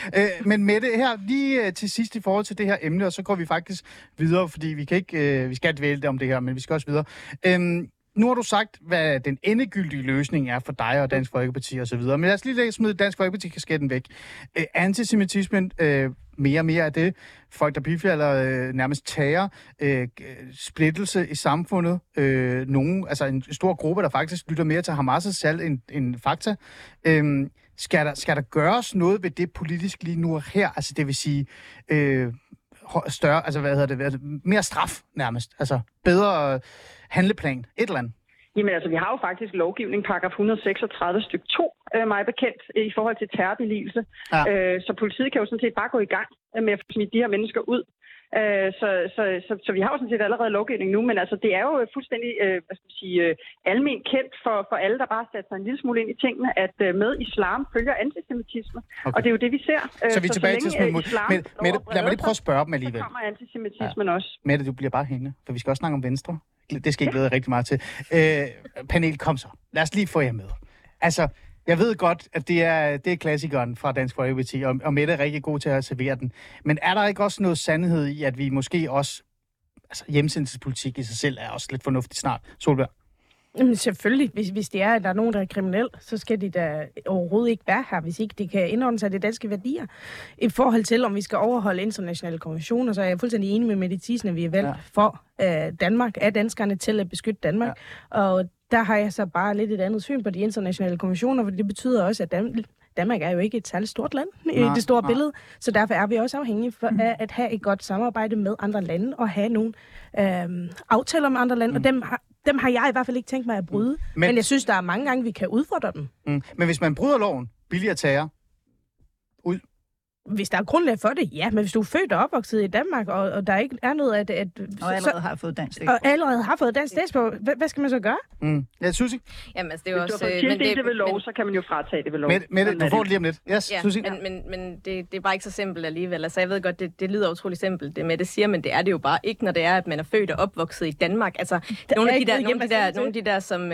Men Mette, her lige til sidst i forhold til det her emne, og så går vi faktisk videre, fordi vi kan ikke, vi skal dvæle det om det her, men vi skal også videre. Nu har du sagt, hvad den endegyldige løsning er for dig og Dansk Folkeparti osv., men lad os lige smide Dansk Folkeparti-kasketten væk. Antisemitismen, mere og mere af det. Folk, der bifalder nærmest tager. Splittelse i samfundet. Altså en stor gruppe, der faktisk lytter mere til Hamas' salg end fakta. Skal der gøres noget ved det politisk lige nu og her? Altså det vil sige større, altså mere straf nærmest, altså bedre handleplan, et eller andet. Jamen altså, vi har jo faktisk lovgivning, paragraf 136 styk 2, meget bekendt, i forhold til terrorbeligelse. Ja. Så politiet kan jo sådan set bare gå i gang med at smide de her mennesker ud. Så vi har jo sådan set allerede lovgivning nu, men altså, det er jo fuldstændig almen kendt for alle, der bare sætter sig en lille smule ind i tingene, at med islam følger antisemitisme. Okay. Og det er jo det, vi ser. Så vi er tilbage til islam. Men lad mig lige prøve at spørge dem alligevel. Så kommer antisemitismen også. Mette, du bliver bare hængende, for vi skal også snakke om Venstre. Det skal jeg glæde rigtig meget til. Panel, kom så. Lad os lige få jer med. Altså, jeg ved godt, at det er klassikeren fra Dansk Folkeparti, og Mette er rigtig god til at servere den. Men er der ikke også noget sandhed i, at vi måske også, altså hjemsendelsespolitik i sig selv er også lidt fornuftigt snart, Sólbjørg? Jamen selvfølgelig. Hvis det er, at der er nogen, der er kriminel, så skal de da overhovedet ikke være her, hvis ikke de kan indordne sig de danske værdier. I forhold til, om vi skal overholde internationale konventioner, så er jeg fuldstændig enig med Mette Thiesen, at vi er valgt for Danmark, af danskerne til at beskytte Danmark. Ja. Og der har jeg så bare lidt et andet syn på de internationale konventioner, for det betyder også, at Danmark er jo ikke et særligt stort land i det store billede, så derfor er vi også afhængige af at have et godt samarbejde med andre lande og have nogle aftaler med andre lande, og dem har jeg i hvert fald ikke tænkt mig at bryde, men jeg synes, der er mange gange, vi kan udfordre dem. Men hvis man bryder loven, billigere tager ud? Hvis der er grundlag for det, ja, men hvis du er født og opvokset i Danmark, og der ikke er noget af det... Og allerede har fået dansk statsborgerskab, hvad skal man så gøre? Ja, Susie? Jamen, altså, det er jo også... Hvis du har fået tildelt det ved lov, så kan man jo fratage det ved lov. Mette, du får det lige om lidt. Yes, ja, Susie? Men det er bare ikke så simpelt alligevel. Altså, jeg ved godt, det lyder utroligt simpelt, det Mette siger, men det er det jo bare ikke, når det er, at man er født og opvokset i Danmark. Altså, nogle af de der, som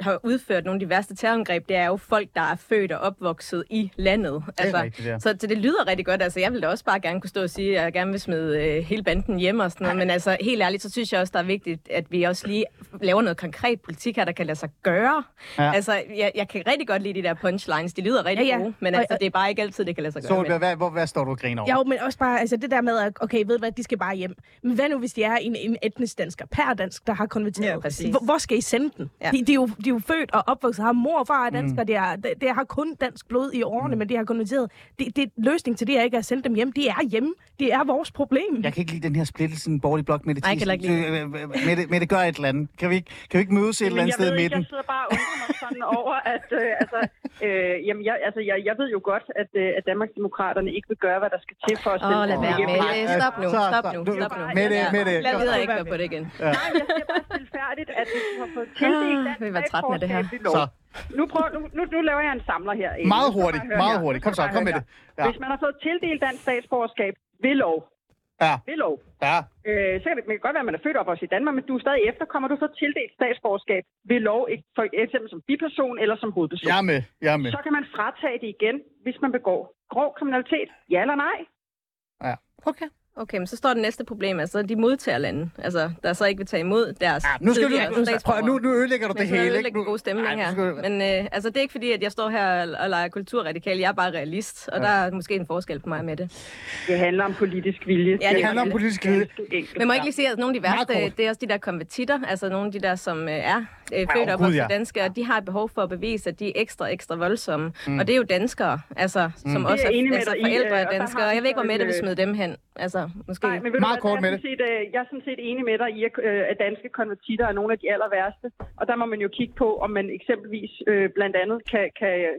har udført nogle af de værste terrorangreb, det er jo folk, der er født og opvokset i landet. Altså, så det lyder rigtig godt. Altså, jeg ville da også bare gerne kunne stå og sige, at jeg gerne vil smide hele banden hjem og sådan noget. Men altså, helt ærligt, så synes jeg også, der er vigtigt, at vi også lige laver noget konkret politik her, der kan lade sig gøre. Ja. Altså, jeg kan rigtig godt lide de der punchlines. De lyder rigtig gode, men altså, det er bare ikke altid, det kan lade sig gøre. Sólbjørg, hvad står du og griner over? Jo, men også bare altså, det der med, at okay, ved hvad, de skal bare hjem. Men hvad nu, hvis de er en etnisk dansker, pærdansk, der har konverteret? Ja, hvor skal I sende den? Ja. De er jo født og opvokset, har mor og far er dansker, de har kun dansk blod i årene, men de har konverteret. Det løsning til det er ikke at sende dem hjem. De er hjemme. Det er vores problem. Jeg kan ikke lide den her splittelse, borgerlig blok med det. Nej, jeg kan ikke lide. Det gør et eller andet. Kan vi ikke mødes et eller andet sted i midten? Jeg sidder bare og undrer mig sådan over, at jeg ved jo godt, at Danmarks Demokraterne ikke vil gøre, hvad der skal til for at sende dem hjem. Stop nu. Mette. Lad videre ikke være på det igen. Ja. Nej, jeg siger bare stilfærdigt, at vi har fået tildelt dansk. Vi var trætte af det her. Nu laver jeg en samler her. Meget hurtigt. Kom med det. Ja. Hvis man har fået tildelt dansk statsborgerskab ved lov, så kan det godt være, at man er født op også i Danmark, men du er stadig efterkommer, du får tildelt statsborgerskab ved lov, for eksempel som biperson eller som hovedperson. Jeg er med. Så kan man fratage det igen, hvis man begår grov kriminalitet. Ja eller nej? Ja. Okay, men så står det næste problem, altså de modtagerlande, altså der så ikke vil tage imod deres statsborgere. Nu ødelægger du det hele, ikke? Nu ødelægger god stemning her. Men altså det er ikke fordi, at jeg står her og leger kulturradikal, jeg er bare realist, og der er måske en forskel på mig med det. Det handler om politisk vilje. Ja, det handler om politisk vilje. Men må ikke lige sige, at nogle af de værste, det er også de der konvertitter, altså nogle af de der, som er født op til danskere, de har et behov for at bevise, at de er ekstra voldsomme. Og det er jo danskere, altså som også er forældre af danskere. Jeg ved ikke, hvor Mette vil smide dem hen. Altså, måske meget kort med det. Jeg er sådan set enig med dig i, at danske konvertitter er nogle af de aller værste. Og der må man jo kigge på, om man eksempelvis blandt andet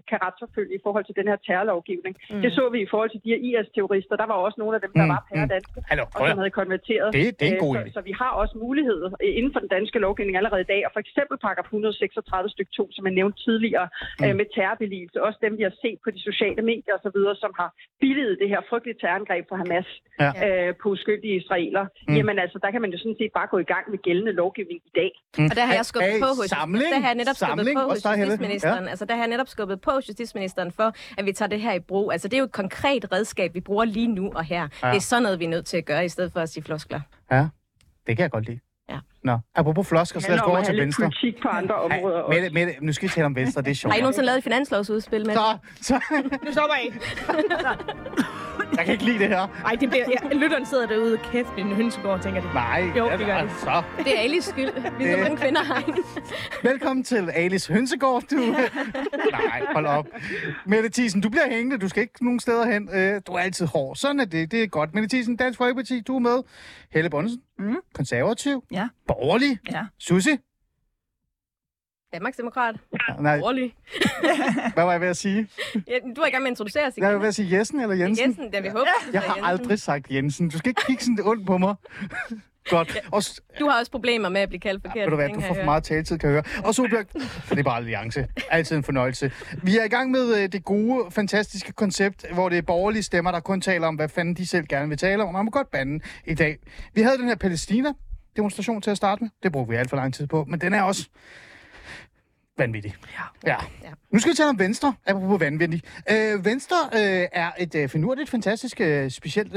kan retsforfølge i forhold til den her terrorlovgivning. Det så vi i forhold til de her IS-terrorister. Der var også nogle af dem, der var pæredanske, og som havde konverteret. Det er en god idé. Så vi har også mulighed inden for den danske lovgivning allerede i dag. Og for eksempel paragraf 136 stykke 2, som jeg nævnte tidligere, med terrorbeligelse. Også dem, vi har set på de sociale medier osv., som har billiget det her frygtelige terrorangreb fra Hamas. På uskyldige israeler. Jamen altså, der kan man jo sådan set bare gå i gang med gældende lovgivning i dag. Og der har jeg skubbet på hos justitsministeren. Altså, der har jeg netop skubbet på justitsministeren for, at vi tager det her i brug. Altså, det er jo et konkret redskab, vi bruger lige nu og her. Ja. Det er sådan noget, vi er nødt til at gøre, i stedet for at sige floskler. Ja, det kan jeg godt lide. Ja. Nå, apropos flosker, så lad os gå over til Venstre. Det politik på andre områder også. Mette, nu skal vi tale om Venstre, det er sjovt. Har I nogensinde lavet et finanslovsudspil med? Så. Nu stopper I. Jeg kan ikke lide det her. Nej, det bliver... Lytteren sidder derude og kæft i en hønsegård, tænker det. Nej, jo, det gør altså. Det. Det er Alis skyld, ligesom den kvinder har. Velkommen til Alis hønsegård, du. Nej, hold op. Mette Thiesen, du bliver hængende, du skal ikke nogen steder hen. Du er altid hård. Sådan er det, det er godt. Mette Thiesen, Dansk Folkeparti, du er med. Helle Bonnesen, konservativ. Ja. Borgerlig? Ja. Susie? Danmarks Demokrat. Ja, nej. Borgerlig. Hvad var jeg ved at sige? Ja, du er i gang med at introducere sig. Jeg var ved at sige Jessen eller Jensen. Jessen, da vi håber. Jeg har aldrig sagt Jensen. Du skal ikke kigge sådan det ondt på mig. Godt. Ja. Og du har også problemer med at blive kaldt forkert. Ved du hvad, du får for meget taletid, kan jeg høre. Og Sólbjørg, det er Liberal Alliance. Altid en fornøjelse. Vi er i gang med det gode, fantastiske koncept, hvor det er borgerlige stemmer, der kun taler om, hvad fanden de selv gerne vil tale om. Man må godt bande i dag. Vi havde den her Palæstina-demonstration til at starte med. Det brugte vi alt for lang tid på, men den er også vanvittig. Ja. Nu skal vi tale om Venstre, apropos vanvittig. Venstre er et finurligt, fantastisk, specielt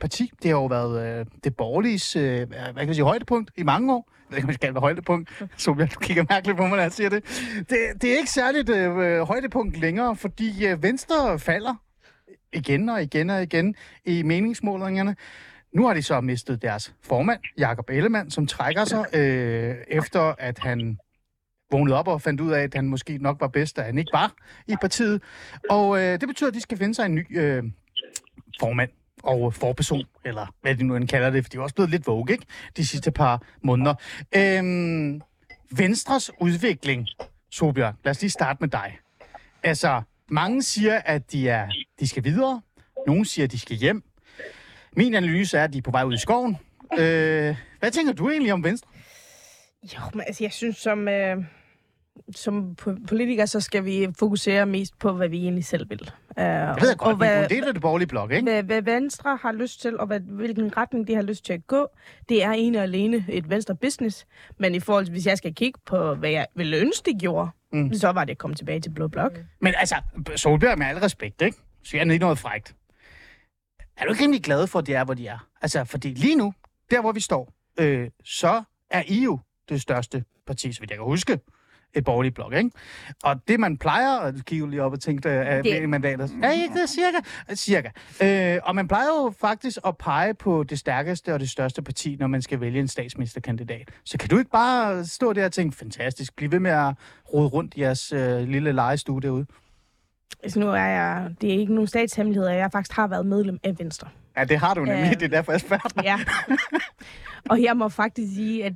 parti. Det har jo været det borgerliges højdepunkt i mange år. ikke, man skal kalde det højdepunkt. Sólbjørg, du kigger mærkeligt på mig, når jeg siger det. Det er ikke særligt højdepunkt længere, fordi Venstre falder igen og igen i meningsmålingerne. Nu har de så mistet deres formand, Jakob Ellemann, som trækker sig, efter at han vågnede op og fandt ud af, at han måske nok var bedst, da han ikke var i partiet. Og det betyder, at de skal finde sig en ny formand og forperson, eller hvad de nu end kalder det, for de er også blevet lidt vogue, ikke? De sidste par måneder. Venstres udvikling, Sólbjørg, lad os lige starte med dig. Altså, mange siger, at de skal videre. Nogle siger, at de skal hjem. Min analyse er, at de er på vej ud i skoven. Hvad tænker du egentlig om Venstre? Jo, men altså, jeg synes, som politiker, så skal vi fokusere mest på, hvad vi egentlig selv vil. Jeg ved godt, vi er en del af det borgerlige blok, ikke? Hvad Venstre har lyst til, og hvilken retning de har lyst til at gå, det er ene og alene et Venstre-business. Men i forhold til, hvis jeg skal kigge på, hvad jeg ville ønske, de gjorde, så var det at komme tilbage til Blå Blok. Men altså, Sólbjørg, med al respekt, ikke? Så jeg er ikke noget frækt. Er du ikke rimelig glad for, at det er, hvor de er? Altså, fordi lige nu, der hvor vi står, så er I jo det største parti, så vidt jeg kan huske, et borgerligt blok, ikke? Og det, man plejer, og du kigger lige op og tænker, er det mandater. Ja, ikke det, cirka. Og man plejer jo faktisk at pege på det stærkeste og det største parti, når man skal vælge en statsministerkandidat. Så kan du ikke bare stå der og tænke, fantastisk, bliv ved med at rode rundt i jeres lille legestue derude? Altså nu er jeg, det er ikke nogen statshemmelighed, at jeg faktisk har været medlem af Venstre. Ja, det har du nemlig, det er derfor, jeg spørger dig. Ja. Og jeg må faktisk sige, at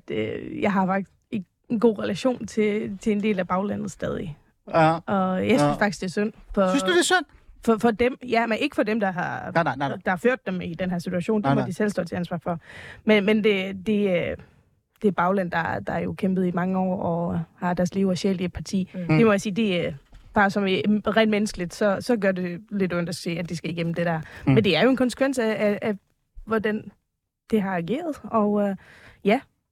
jeg har faktisk en god relation til en del af baglandet stadig. Ja. Og jeg synes faktisk, det er synd. Synes du, det er synd? For dem, ja, men ikke for dem, der har der har ført dem i den her situation. Det må de selv stå til ansvar for. Men det er bagland, der er jo kæmpet i mange år og har deres liv og sjæl i et parti. Det må jeg sige, det er... Bare som rent menneskeligt, så gør det lidt ondt at se, at de skal igennem det der. Men det er jo en konsekvens af hvordan det har ageret. Og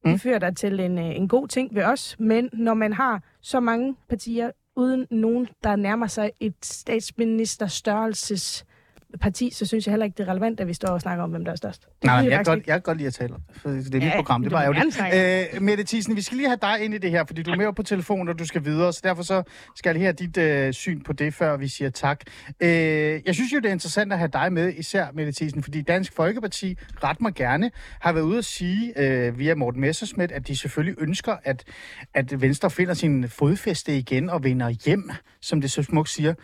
det fører der til en god ting ved os. Men når man har så mange partier, uden nogen, der nærmer sig et statsministerstørrelses parti, så synes jeg heller ikke, det er relevant, at vi står og snakker om, hvem der er størst. Nej, jeg kan godt lide at tale om det. Det er mit program, det var ærgerligt. Mette Thiesen, vi skal lige have dig ind i det her, fordi du er med på telefonen, og du skal videre, så derfor så skal jeg lige have dit syn på det, før vi siger tak. Jeg synes jo, det er interessant at have dig med, især Mette Thiesen, fordi Dansk Folkeparti, ret mig gerne, har været ude at sige via Morten Messerschmidt, at de selvfølgelig ønsker, at Venstre finder sin fodfæste igen og vender hjem, som det så smukt siger.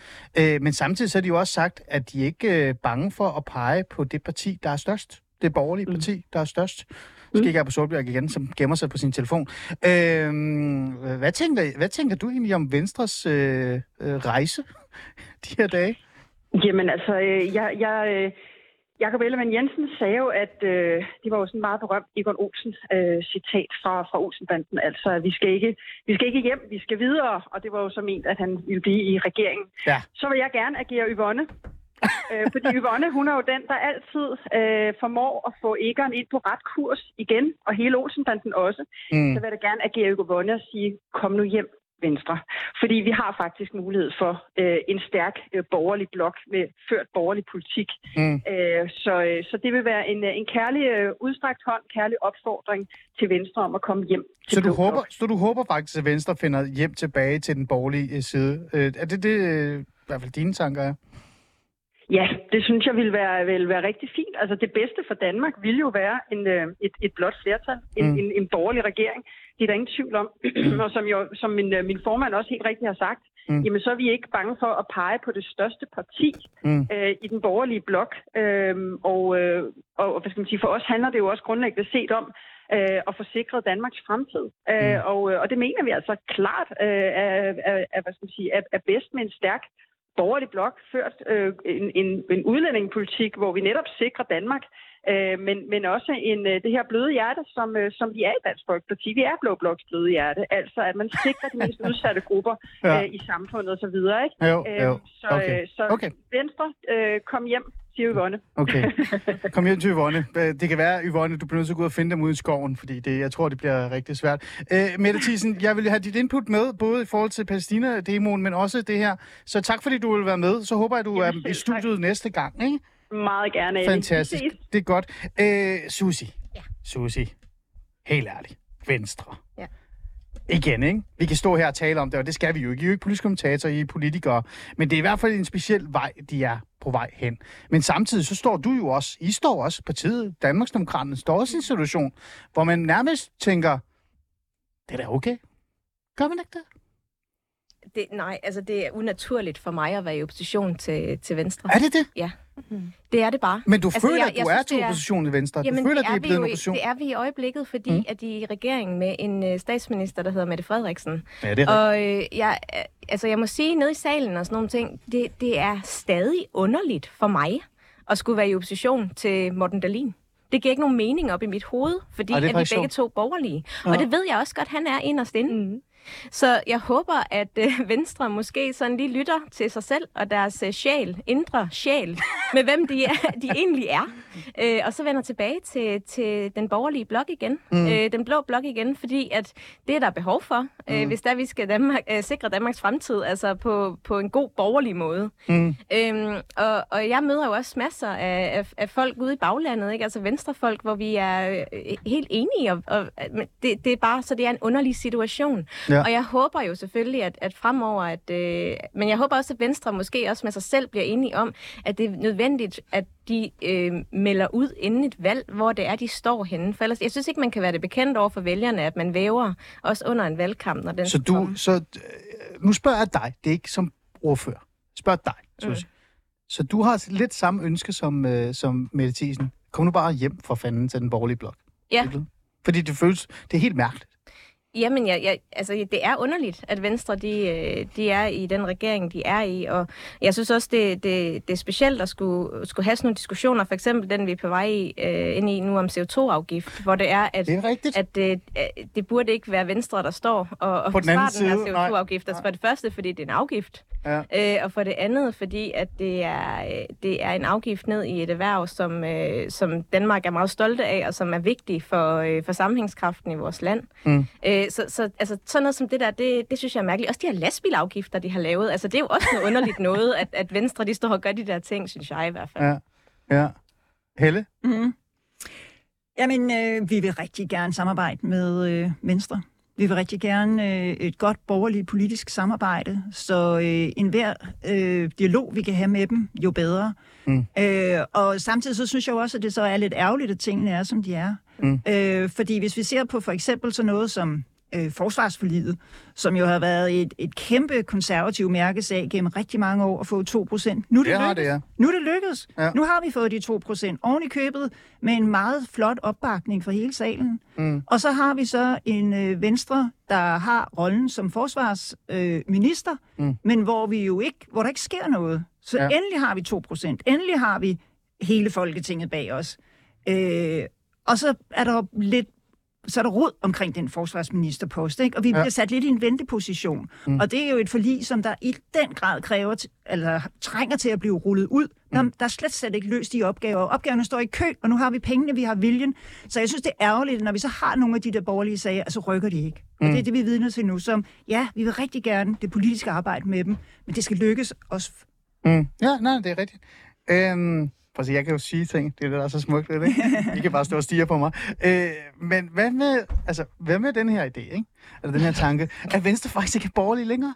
Men samtidig så har de jo også sagt, at de ikke bange for at pege på det parti, der er størst. Det borgerlige parti, der er størst. Så kigger jeg på Sólbjørg igen, som gemmer sig på sin telefon. Hvad tænker du egentlig om Venstres rejse de her dage? Jamen altså, Jakob Ellemann Jensen sagde jo, at det var jo sådan meget berømt Egon Olsen citat fra Olsenbanden. Altså, vi skal ikke hjem, vi skal videre. Og det var jo så ment, at han ville blive i regeringen. Ja. Så vil jeg gerne agere Yvonne. Fordi Yvonne, hun er jo den, der altid formår at få Egon ind på ret kurs igen, og hele Olsenbanden også. Så vil jeg da gerne agere Yvonne og sige, kom nu hjem, Venstre. Fordi vi har faktisk mulighed for en stærk borgerlig blok med ført borgerlig politik. Så det vil være en kærlig udstrakt hånd, kærlig opfordring til Venstre om at komme hjem. Så du håber faktisk, at Venstre finder hjem tilbage til den borgerlige side? Er det i hvert fald dine tanker er? Ja, det synes jeg vil være rigtig fint. Altså det bedste for Danmark ville jo være et blåt flertal, en borgerlig regering. Det er der ingen tvivl om. Og som min formand også helt rigtigt har sagt, jamen så er vi ikke bange for at pege på det største parti i den borgerlige blok. Og hvad skal man sige, for os handler det jo også grundlæggende set om at få sikret Danmarks fremtid. Og det mener vi altså klart er bedst med en stærk borgerlig blok ført en udlændingepolitik, hvor vi netop sikrer Danmark, men også det her bløde hjerte, som vi er i Dansk Folkeparti. Vi er Blå Bloks bløde hjerte, altså at man sikrer de mest udsatte grupper i samfundet og så videre. Ikke? Jo. Okay. Venstre, kom hjem. Okay. Kom hjem til Yvonne. Det kan være, Yvonne, du bliver nødt til at gå ud og finde dem ude i skoven, fordi jeg tror, det bliver rigtig svært. Mette Thiesen, jeg vil have dit input med, både i forhold til Palæstina-demoen, men også det her. Så tak, fordi du vil være med. Så håber jeg, du er i studiet næste gang, ikke? Meget gerne. Fantastisk. Det er godt. Susie. Helt ærligt. Venstre. Ja. Igen, ikke? Vi kan stå her og tale om det, og det skal vi jo ikke. I er jo ikke politisk kommentator, I er politikere. Men det er i hvert fald en speciel vej, de er på vej hen. Men samtidig så står du jo også, I står også, partiet Danmarks Demokraterne står også i en situation, hvor man nærmest tænker, det er da okay. Gør man ikke det? Nej, altså det er unaturligt for mig at være i opposition til Venstre. Er det det? Ja, det er det bare. Men du føler, at du er til opposition i Venstre? Jamen, du føler, at det er blevet en opposition? Det er vi i øjeblikket, fordi at de er i regeringen med en statsminister, der hedder Mette Frederiksen. Ja, det er rigtigt. Og jeg må sige, nede i salen og sådan nogle ting, det er stadig underligt for mig at skulle være i opposition til Morten Dahlin. Det giver ikke nogen mening op i mit hoved, fordi at vi begge to borgerlige. Ja. Og det ved jeg også godt, han er inderst inde. Mm. Så jeg håber, at Venstre måske sådan lige lytter til sig selv og deres sjæl, indre sjæl, med hvem de egentlig er. Og så vender tilbage til den borgerlige blok igen, den blå blok igen, fordi at det er der behov for, hvis der vi skal sikre Danmarks fremtid, altså på en god borgerlig måde. Mm. Og jeg møder jo også masser af folk ude i baglandet, ikke? Altså venstrefolk, hvor vi er helt enige, og det er bare, så det er en underlig situation. Ja. Og jeg håber jo selvfølgelig, at fremover, men jeg håber også, at Venstre måske også med sig selv bliver enige om, at det er nødvendigt, at de melder ud inden et valg, hvor det er, de står henne. For ellers, jeg synes ikke, man kan være det bekendt over for vælgerne, at man væver også under en valgkamp, når den så nu spørger jeg dig, det er ikke som ordfører. Spørg dig, Susie. Så du har lidt samme ønske som Mette Thiesen. Kom nu bare hjem for fanden til den borgerlige blok. Ja. Fordi det føles, det er helt mærkeligt. Jamen, det er underligt, at Venstre de er i den regering, de er i, og jeg synes også, det er specielt at skulle have sådan nogle diskussioner, for eksempel den, vi er på vej ind i nu om CO2-afgift, hvor det er, det burde ikke være Venstre, der står og forsvarer den her CO2-afgift. Altså for det første, fordi det er en afgift, og for det andet, fordi at det er en afgift ned i et erhverv, som Danmark er meget stolte af, og som er vigtig for sammenhængskraften i vores land. Mm. Så sådan noget som det der, det synes jeg er mærkeligt. Også de her lastbilafgifter, de har lavet. Altså, det er jo også noget underligt noget, at Venstre, de står og gør de der ting, synes jeg i hvert fald. Ja. Helle? Mm-hmm. Jamen, vi vil rigtig gerne samarbejde med Venstre. Vi vil rigtig gerne et godt borgerligt politisk samarbejde, så enhver dialog, vi kan have med dem, jo bedre. Mm. Og samtidig så synes jeg også, at det så er lidt ærgerligt, at tingene er, som de er. Mm. Fordi hvis vi ser på for eksempel sådan noget som forsvarsforliget, som jo har været et kæmpe konservativ mærkesag gennem rigtig mange år at få 2%. Nu er det lykkedes. Ja. Nu har vi fået de 2% oven i købet med en meget flot opbakning fra hele salen. Mm. Og så har vi så en Venstre, der har rollen som forsvarsminister, men hvor der ikke sker noget. Så endelig har vi 2%. Endelig har vi hele Folketinget bag os. Og så er der råd omkring den forsvarsministerpost, ikke? Og vi bliver sat lidt i en venteposition. Mm. Og det er jo et forlig, som der i den grad trænger til at blive rullet ud. Der er slet ikke løst de opgaver. Opgaverne står i kø, og nu har vi pengene, vi har viljen. Så jeg synes, det er ærgerligt, når vi så har nogle af de der borgerlige sager, så rykker de ikke. Og det er det, vi er vidne til nu, som, vi vil rigtig gerne det politiske arbejde med dem, men det skal lykkes også. Ja, nej, det er rigtigt. Altså, jeg kan jo sige ting. Det er det, der er så smukt, ikke? I kan bare stå og stirre på mig. Men hvad med den her idé, ikke? Eller den her tanke, at Venstre faktisk ikke er borgerlig længere?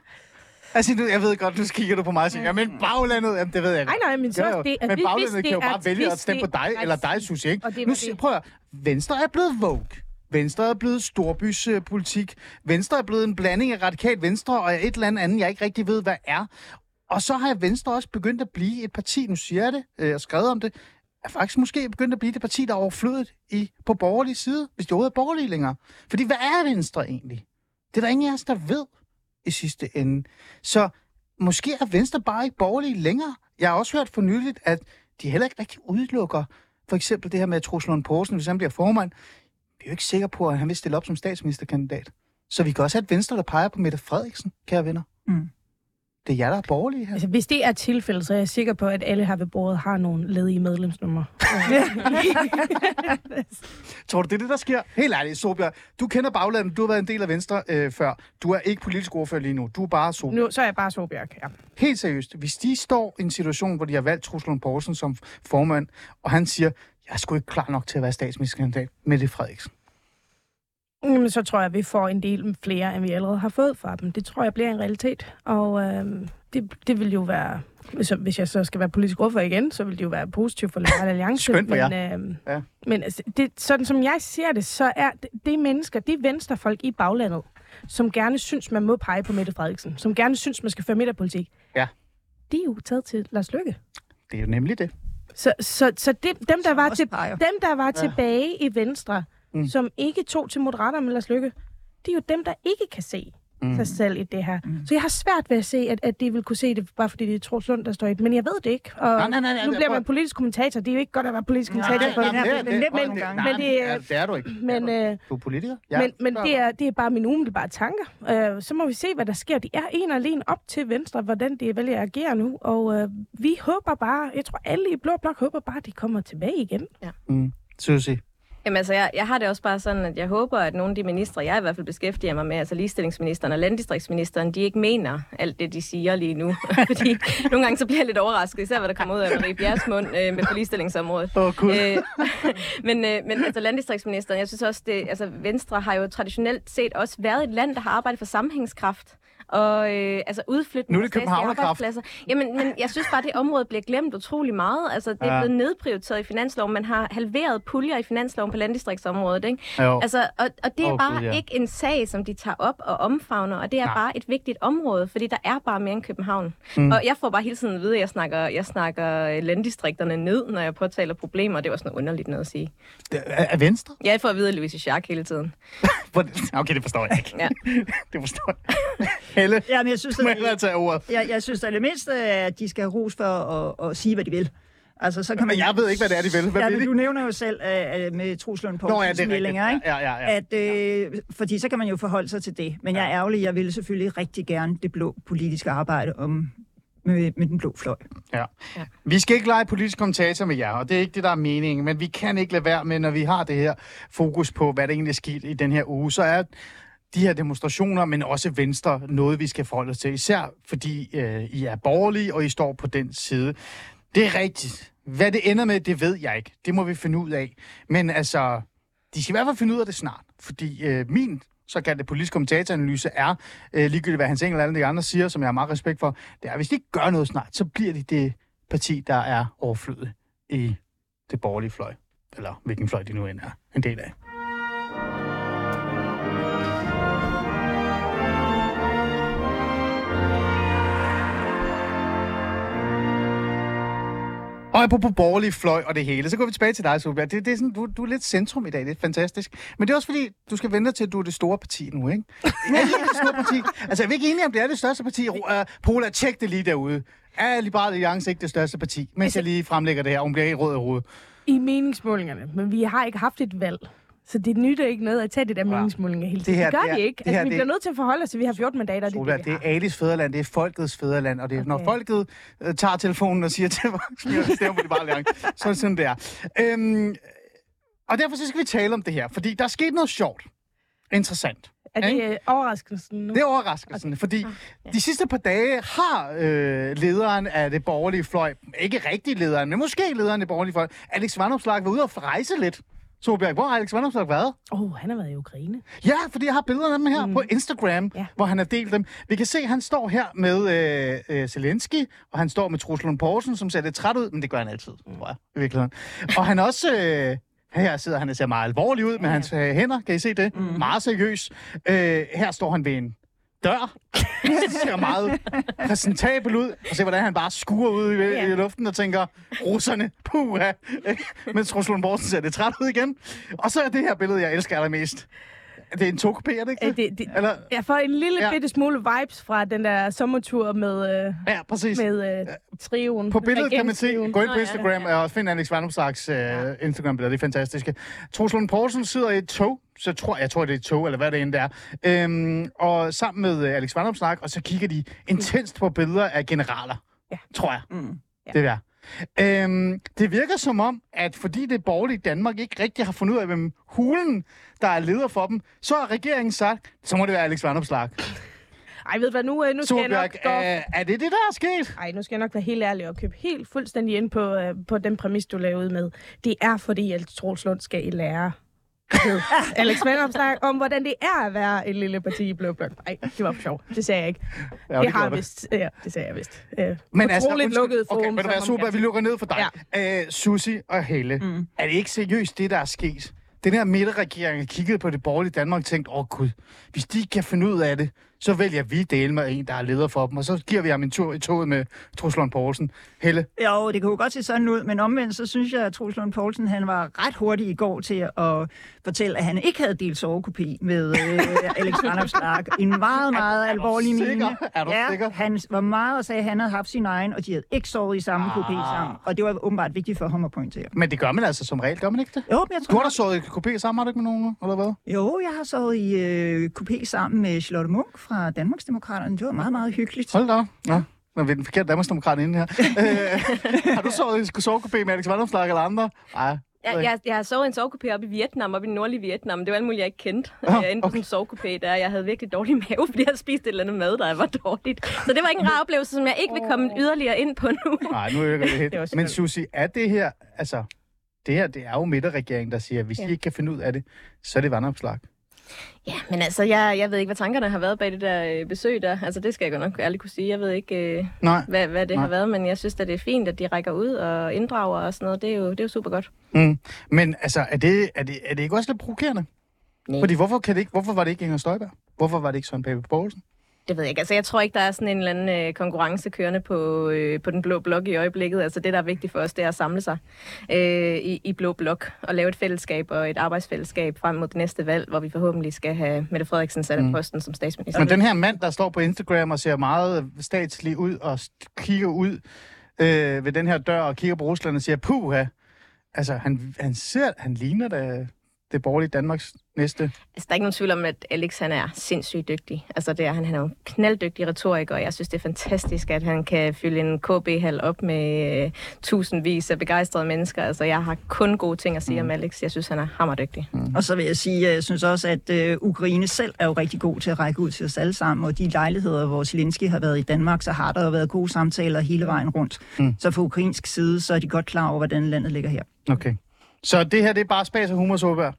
Altså, jeg ved godt, nu kigger du på mig og siger, men baglandet, jamen, det ved jeg ikke. Nej, men så det er... Men baglandet kan jo bare vælge at stemme på dig, eller dig, Susie, ikke? Nu prøv at Venstre er blevet woke. Venstre er blevet storbyspolitik. Venstre er blevet en blanding af radikalt Venstre og et eller andet, jeg ikke rigtig ved, hvad er. Og så har Venstre også begyndt at blive et parti, nu siger jeg det, jeg skrevet om det, er faktisk måske begyndt at blive det parti, der er overflødet på borgerlig side, hvis det overhovedet er borgerlige længere. Fordi hvad er Venstre egentlig? Det er der ingen af os, der ved i sidste ende. Så måske er Venstre bare ikke borgerlige længere. Jeg har også hørt for nyligt, at de heller ikke rigtig udelukker for eksempel det her med Troels Lund Poulsen, hvis han bliver formand. Vi er jo ikke sikre på, at han vil stille op som statsministerkandidat. Så vi kan også have et Venstre, der peger på Mette Frederiksen, kære venner. Mm. Det er jer, der er borgerlige her. Altså, hvis det er tilfældet, så er jeg sikker på, at alle her ved bordet har nogle ledige medlemsnumre. Tror du, det er det, der sker? Helt ærligt, Sólbjørg. Du kender baglandet. Du har været en del af Venstre før. Du er ikke politisk ordfører lige nu. Du er bare Sólbjørg. Nu, så er jeg bare Sólbjørg, ja. Helt seriøst. Hvis de står i en situation, hvor de har valgt Troels Lund Poulsen som formand, og han siger, jeg er sgu ikke klar nok til at være statsministerkandidat, Mette Frederiksen. Så tror jeg, at vi får en del flere, end vi allerede har fået fra dem. Det tror jeg bliver en realitet, og det vil jo være... Hvis jeg så skal være politisk ordfører igen, så vil det jo være positivt for Liberal Alliance. Skønt, men altså, det, sådan som jeg ser det, så er det mennesker, det er venstrefolk i baglandet, som gerne synes, man må pege på Mette Frederiksen, som gerne synes, man skal føre midterpolitik. Ja. De er jo taget til Lars Løkke. Det er jo nemlig det. Så dem, der var tilbage i Venstre, som ikke tog til Moderaterne med Lars Løkke, det er jo dem, der ikke kan se sig selv i det her. Så jeg har svært ved at se, at de vil kunne se det, bare fordi det er Troels Lund, der står i det. Men jeg ved det ikke. Og nej, nu bliver man politisk kommentator. Det er jo ikke godt at være politisk kommentator. Det er du ikke. Du er politiker. Men det er bare mine umiddelbare tanker. Så må vi se, hvad der sker. Det er en og alene op til Venstre, hvordan de vælger at agere nu. Og vi håber bare, jeg tror alle i Blå Blok håber bare, at de kommer tilbage igen. Susie. Jamen altså, jeg har det også bare sådan, at jeg håber, at nogle af de ministre, jeg i hvert fald beskæftiger mig med, altså ligestillingsministeren og landdistriktsministeren, de ikke mener alt det, de siger lige nu. Fordi nogle gange så bliver jeg lidt overrasket, især hvad der kommer ud af Marie Bjerregaards mund med på ligestillingsområdet. Men altså landdistriktsministeren, jeg synes også, Venstre har jo traditionelt set også været et land, der har arbejdet for sammenhængskraft. Og altså udflytning af statslige arbejdspladser. Jamen, men jeg synes bare, at det område bliver glemt utrolig meget. Altså, det er blevet nedprioriteret i finansloven. Man har halveret puljer i finansloven på landdistriktsområdet, ikke? Altså, og det er bare ikke en sag, som de tager op og omfavner. Og det er bare et vigtigt område, fordi der er bare mere end København. Og jeg får bare hele tiden at vide, at jeg snakker landdistrikterne ned, når jeg påtaler problemer. Det var sådan noget underligt noget at sige. Er Venstre? Ja, jeg får at vide Louise Shark hele tiden. Okay, det forstår jeg ikke. Ja. Det forstår jeg. Helle, ja, men jeg synes, jeg synes at det mindste, at de skal have ros for at sige, hvad de vil. Altså, så kan man... Jeg ved ikke, hvad det er, de vil. Du nævner jo selv med Troels Lund Poulsens meldinger, ikke? Fordi så kan man jo forholde sig til det. Men jeg er ærgerlig, jeg ville selvfølgelig rigtig gerne det blå politiske arbejde med den blå fløj. Ja. Vi skal ikke lege politisk kommentator med jer, og det er ikke det, der er meningen, men vi kan ikke lade være med, når vi har det her fokus på, hvad der egentlig er sket i den her uge, så er de her demonstrationer, men også Venstre, noget vi skal forholde os til, især fordi I er borgerlige, og I står på den side. Det er rigtigt. Hvad det ender med, det ved jeg ikke. Det må vi finde ud af. Men altså, de skal i hvert fald finde ud af det snart, fordi min såkaldte politisk kommentatoranalyse er, ligegyldigt hvad Hans Engell og alle de andre siger, som jeg har meget respekt for, det er, hvis de ikke gør noget snart, så bliver det parti, der er overflødet i det borgerlige fløj, eller hvilken fløj de nu end er en del af. Og på borgerlige fløj og det hele. Så går vi tilbage til dig, Sólbjørg. Det er sådan, du er lidt centrum i dag. Det er fantastisk. Men det er også fordi, du skal vente til, at du er det store parti nu, ikke? Det store parti. Altså, er vi ikke enige om, det er det største parti? Pola, tjek det lige derude. Er Liberal Alliance ikke det største parti? Mens jeg lige fremlægger det her, og hun bliver ikke rød i hovedet. I meningsmålingerne. Men vi har ikke haft et valg. Så det nytter ikke noget at tage det der meningsmålinger hele tiden. Det gør de ikke. Altså, vi bliver nødt til at forholde os til, vi har 14 mandater. Det er Alis fædreland, det er folkets fædreland. Og det er, når folket tager telefonen og siger til mig, stemmer på Liberal Alliance. Sådan det er. Og derfor så skal vi tale om det her, fordi der er sket noget sjovt. Interessant. Er det overraskelsen nu? Det er overraskelsen, okay. Fordi de sidste par dage har lederen af det borgerlige fløj, ikke rigtig lederen, men måske lederen af det borgerlige fløj, Alex Vanopslagh, været ude og rejse lidt. Sólbjørg, hvor har Alex Vanopslagh været? Han har været i Ukraine. Ja, fordi jeg har billeder af dem her på Instagram, hvor han har delt dem. Vi kan se, at han står her med Zelensky, og han står med Troels Lund Poulsen, som ser lidt træt ud, men det gør han altid, tror jeg, i virkeligheden. Og han også... her sidder han og ser meget alvorlig ud med hans hænder, kan I se det? Meget seriøs. Her står han ved en dør. Det ser meget præsentabel ud. Og se, hvordan han bare skuer ud i luften og tænker, russerne, puha. Mens Troels Lund Poulsen ser det træt ud igen. Og så er det her billede, jeg elsker allermest. Det er en togkupé, er det ikke det? Eller? Jeg får en lille bitte smule vibes fra den der sommertur med, med trioen. På billedet kan man se, gå ind på Instagram og find Alex Vanopslaghs Instagram-billeder, det er fantastiske. Troels Lund Poulsen sidder i et tog, så jeg tror, det er et tog, eller hvad det end er, og sammen med Alex Vanopslagh, og så kigger de intenst på billeder af generaler, tror jeg. Det er det virker som om, at fordi det borgerlige Danmark ikke rigtig har fundet ud af, hvem hulen, der er leder for dem, så har regeringen sagt, så må det være Alex Vanopslagh. Ej, ved hvad, nu skal jeg nok... Er det der er sket? Ej, nu skal jeg nok være helt ærlig og købe helt fuldstændig ind på den præmis, du lavede med. Det er fordi, at Troels Lund skal i lære Alex Vanopslagh om, hvordan det er at være en lille parti i Blå Blok. Nej, det var for sjovt. Det sagde jeg ikke. Ja, det har jeg vist. Ja, det sagde jeg vist. Men altså, lukket forum, okay, men det var super, vi lukker ned for dig. Ja. Susie og Helle, er det ikke seriøst det, der er sket? Den her midterregering kiggede på det borgerlige Danmark og tænkte, åh gud, hvis de ikke kan finde ud af det, så vælger vi dele med en, der er leder for dem, og så giver vi ham en tur i toget med Troels Lund Poulsen. Helle? Jo, det kan jo godt se sådan ud, men omvendt, så synes jeg, at Troels Lund Poulsen, han var ret hurtig i går til at fortælle, at han ikke havde delt sovekopi med Alex Vanopslagh. En meget, meget alvorlig mine. Er du sikker? Han var meget og sagde, at han havde haft sin egen, og de havde ikke sovet i samme kopi sammen. Og det var åbenbart vigtigt for ham at pointere. Men det gør man altså som regel, gør man ikke det? Jo, men jeg tror... Du har da sovet i kopi sammen, har du ikke med nogen, eller hvad? Jo, jeg har sovet i kopi sammen med Charlotte Munk fra Danmarks Demokraterne. Det var meget, meget hyggeligt. Hold da op. Ja. Nå, vi er den forkerte Danmarks Demokraterne inde her. Har du sovet med Alex Vanopslagh eller andre? Nej. Jeg har sovet en sovekupé oppe i Vietnam, oppe i den nordlige Vietnam. Det var alt muligt, jeg ikke kendte. Jeg endte på sådan en sovekupé der. Jeg havde virkelig dårlig mave, fordi jeg spiste et eller andet mad, der var dårligt. Så det var ikke en rar oplevelse, som jeg ikke vil komme yderligere ind på nu. Nej, nu er det helt. Men Susie, er det her... Altså, det her, det er jo midterregeringen, der siger, at hvis I ikke kan finde ud af det, så er det Vanopslagh. Ja, men altså, jeg ved ikke, hvad tankerne har været bag det der besøg der. Altså, det skal jeg godt nok ærligt kunne sige. Jeg ved ikke, hvad det har været, men jeg synes, at det er fint, at de rækker ud og inddrager og sådan noget. Det er jo super godt. Mm. Men altså, er det ikke også lidt provokerende? Nej. Fordi hvorfor var det ikke Inger Støjberg? Hvorfor var det ikke Søren Pape Poulsen? Det ved jeg ikke. Altså, jeg tror ikke, der er sådan en eller anden konkurrence kørende på den blå blok i øjeblikket. Altså, det, der er vigtigt for os, det er at samle sig i blå blok og lave et fællesskab og et arbejdsfællesskab frem mod det næste valg, hvor vi forhåbentlig skal have Mette Frederiksen sat af posten som statsminister. Men den her mand, der står på Instagram og ser meget statslig ud og kigger ud ved den her dør og kigger på Rusland og siger, puha, altså, han ligner da... det borgerlige Danmarks næste? Altså, der er ikke nogen tvivl om, at Alex, han er sindssygt dygtig. Altså, det er han. Han er jo en knalddygtig retoriker, og jeg synes, det er fantastisk, at han kan fylde en KB-hal op med tusindvis af begejstrede mennesker. Altså, jeg har kun gode ting at sige om Alex. Jeg synes, han er hammerdygtig. Mm. Og så vil jeg sige, at jeg synes også, at Ukraine selv er jo rigtig god til at række ud til os alle sammen, og de lejligheder, hvor Zelensky har været i Danmark, så har der jo været gode samtaler hele vejen rundt. Mm. Så fra ukrainsk side, så er de godt klar over, hvordan landet ligger her. Okay. Så det her, det er bare spas og humor, Sólbjørg?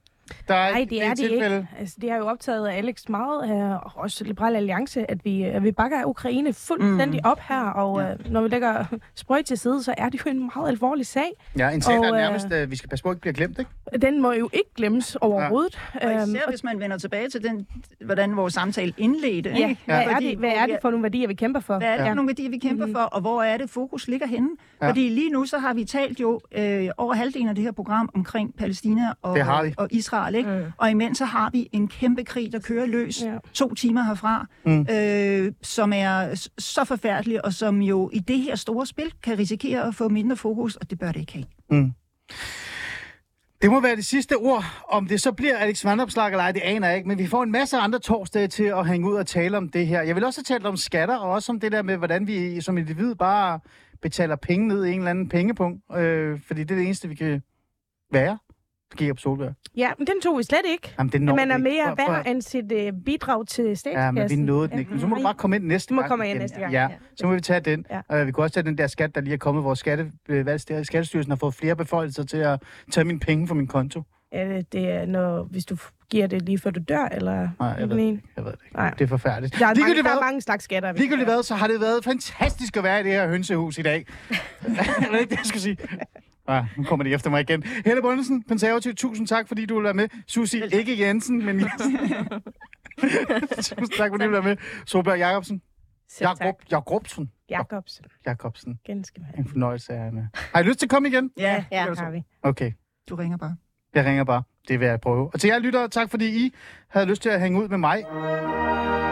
Nej, det er det ikke. Altså, det har jo optaget Alex meget, og også Liberal Alliance, at vi bakker Ukraine fuldstændig op her, og når vi lægger sprøjt til side, så er det jo en meget alvorlig sag. Ja, en sag, der nærmest, vi skal passe på, ikke bliver glemt, ikke? Den må jo ikke glemmes overhovedet. Ja. Og især, hvis man vender tilbage til den, hvordan vores samtale indledte. Ja, ikke? Ja. Hvad er det for nogle værdier, vi kæmper for? Hvad er det for nogle værdier, vi kæmper for, og hvor er det, fokus ligger henne? Ja. Fordi lige nu, så har vi talt jo over halvdelen af det her program omkring Palæstina og Israel. Og imens så har vi en kæmpe krig, der kører løs 2 timer herfra, som er så forfærdelig, og som jo i det her store spil kan risikere at få mindre fokus, og det bør det ikke have. Mm. Det må være det sidste ord. Om det så bliver Alex Vanopslagh eller ej, det aner jeg ikke, men vi får en masse andre torsdage til at hænge ud og tale om det her. Jeg vil også have talt om skatter, og også om det der med, hvordan vi som individ bare betaler penge ned i en eller anden pengepunkt, fordi det er det eneste, vi kan være. Ja, men den tog vi slet ikke. Jamen, man er mere værd end sit bidrag til statskassen. Ja, men vi nåede den ikke. Men så må du bare komme ind næste gang. Ja, så må vi tage den. Ja. Vi kunne også tage den der skat, der lige er kommet, hvor Skattestyrelsen har fået flere beføjelser til at tage mine penge fra min konto. Ja, det er hvis du giver det lige før du dør, eller... Nej, jeg ved det ikke. Nej. Det er forfærdeligt. Der er mange slags skatter. Ligegyldigt hvad, så har det været fantastisk at være i det her hønsehus i dag. Det er ikke det, jeg skal sige. Ah, nu kommer de efter mig igen. Helle Bonnesen, konservativ, tusind tak, fordi du vil være med. Susie, ikke Jensen, men Jensen. Tusind tak, fordi du vil være med. Sólbjørg Jakobsen. Jakobsen. Ganske meget. En fornøjelse af med. Har I lyst til at komme igen? Ja, har vi. Okay. Du ringer bare. Jeg ringer bare. Det vil jeg prøve. Og til jer lyttere, tak fordi I havde lyst til at hænge ud med mig.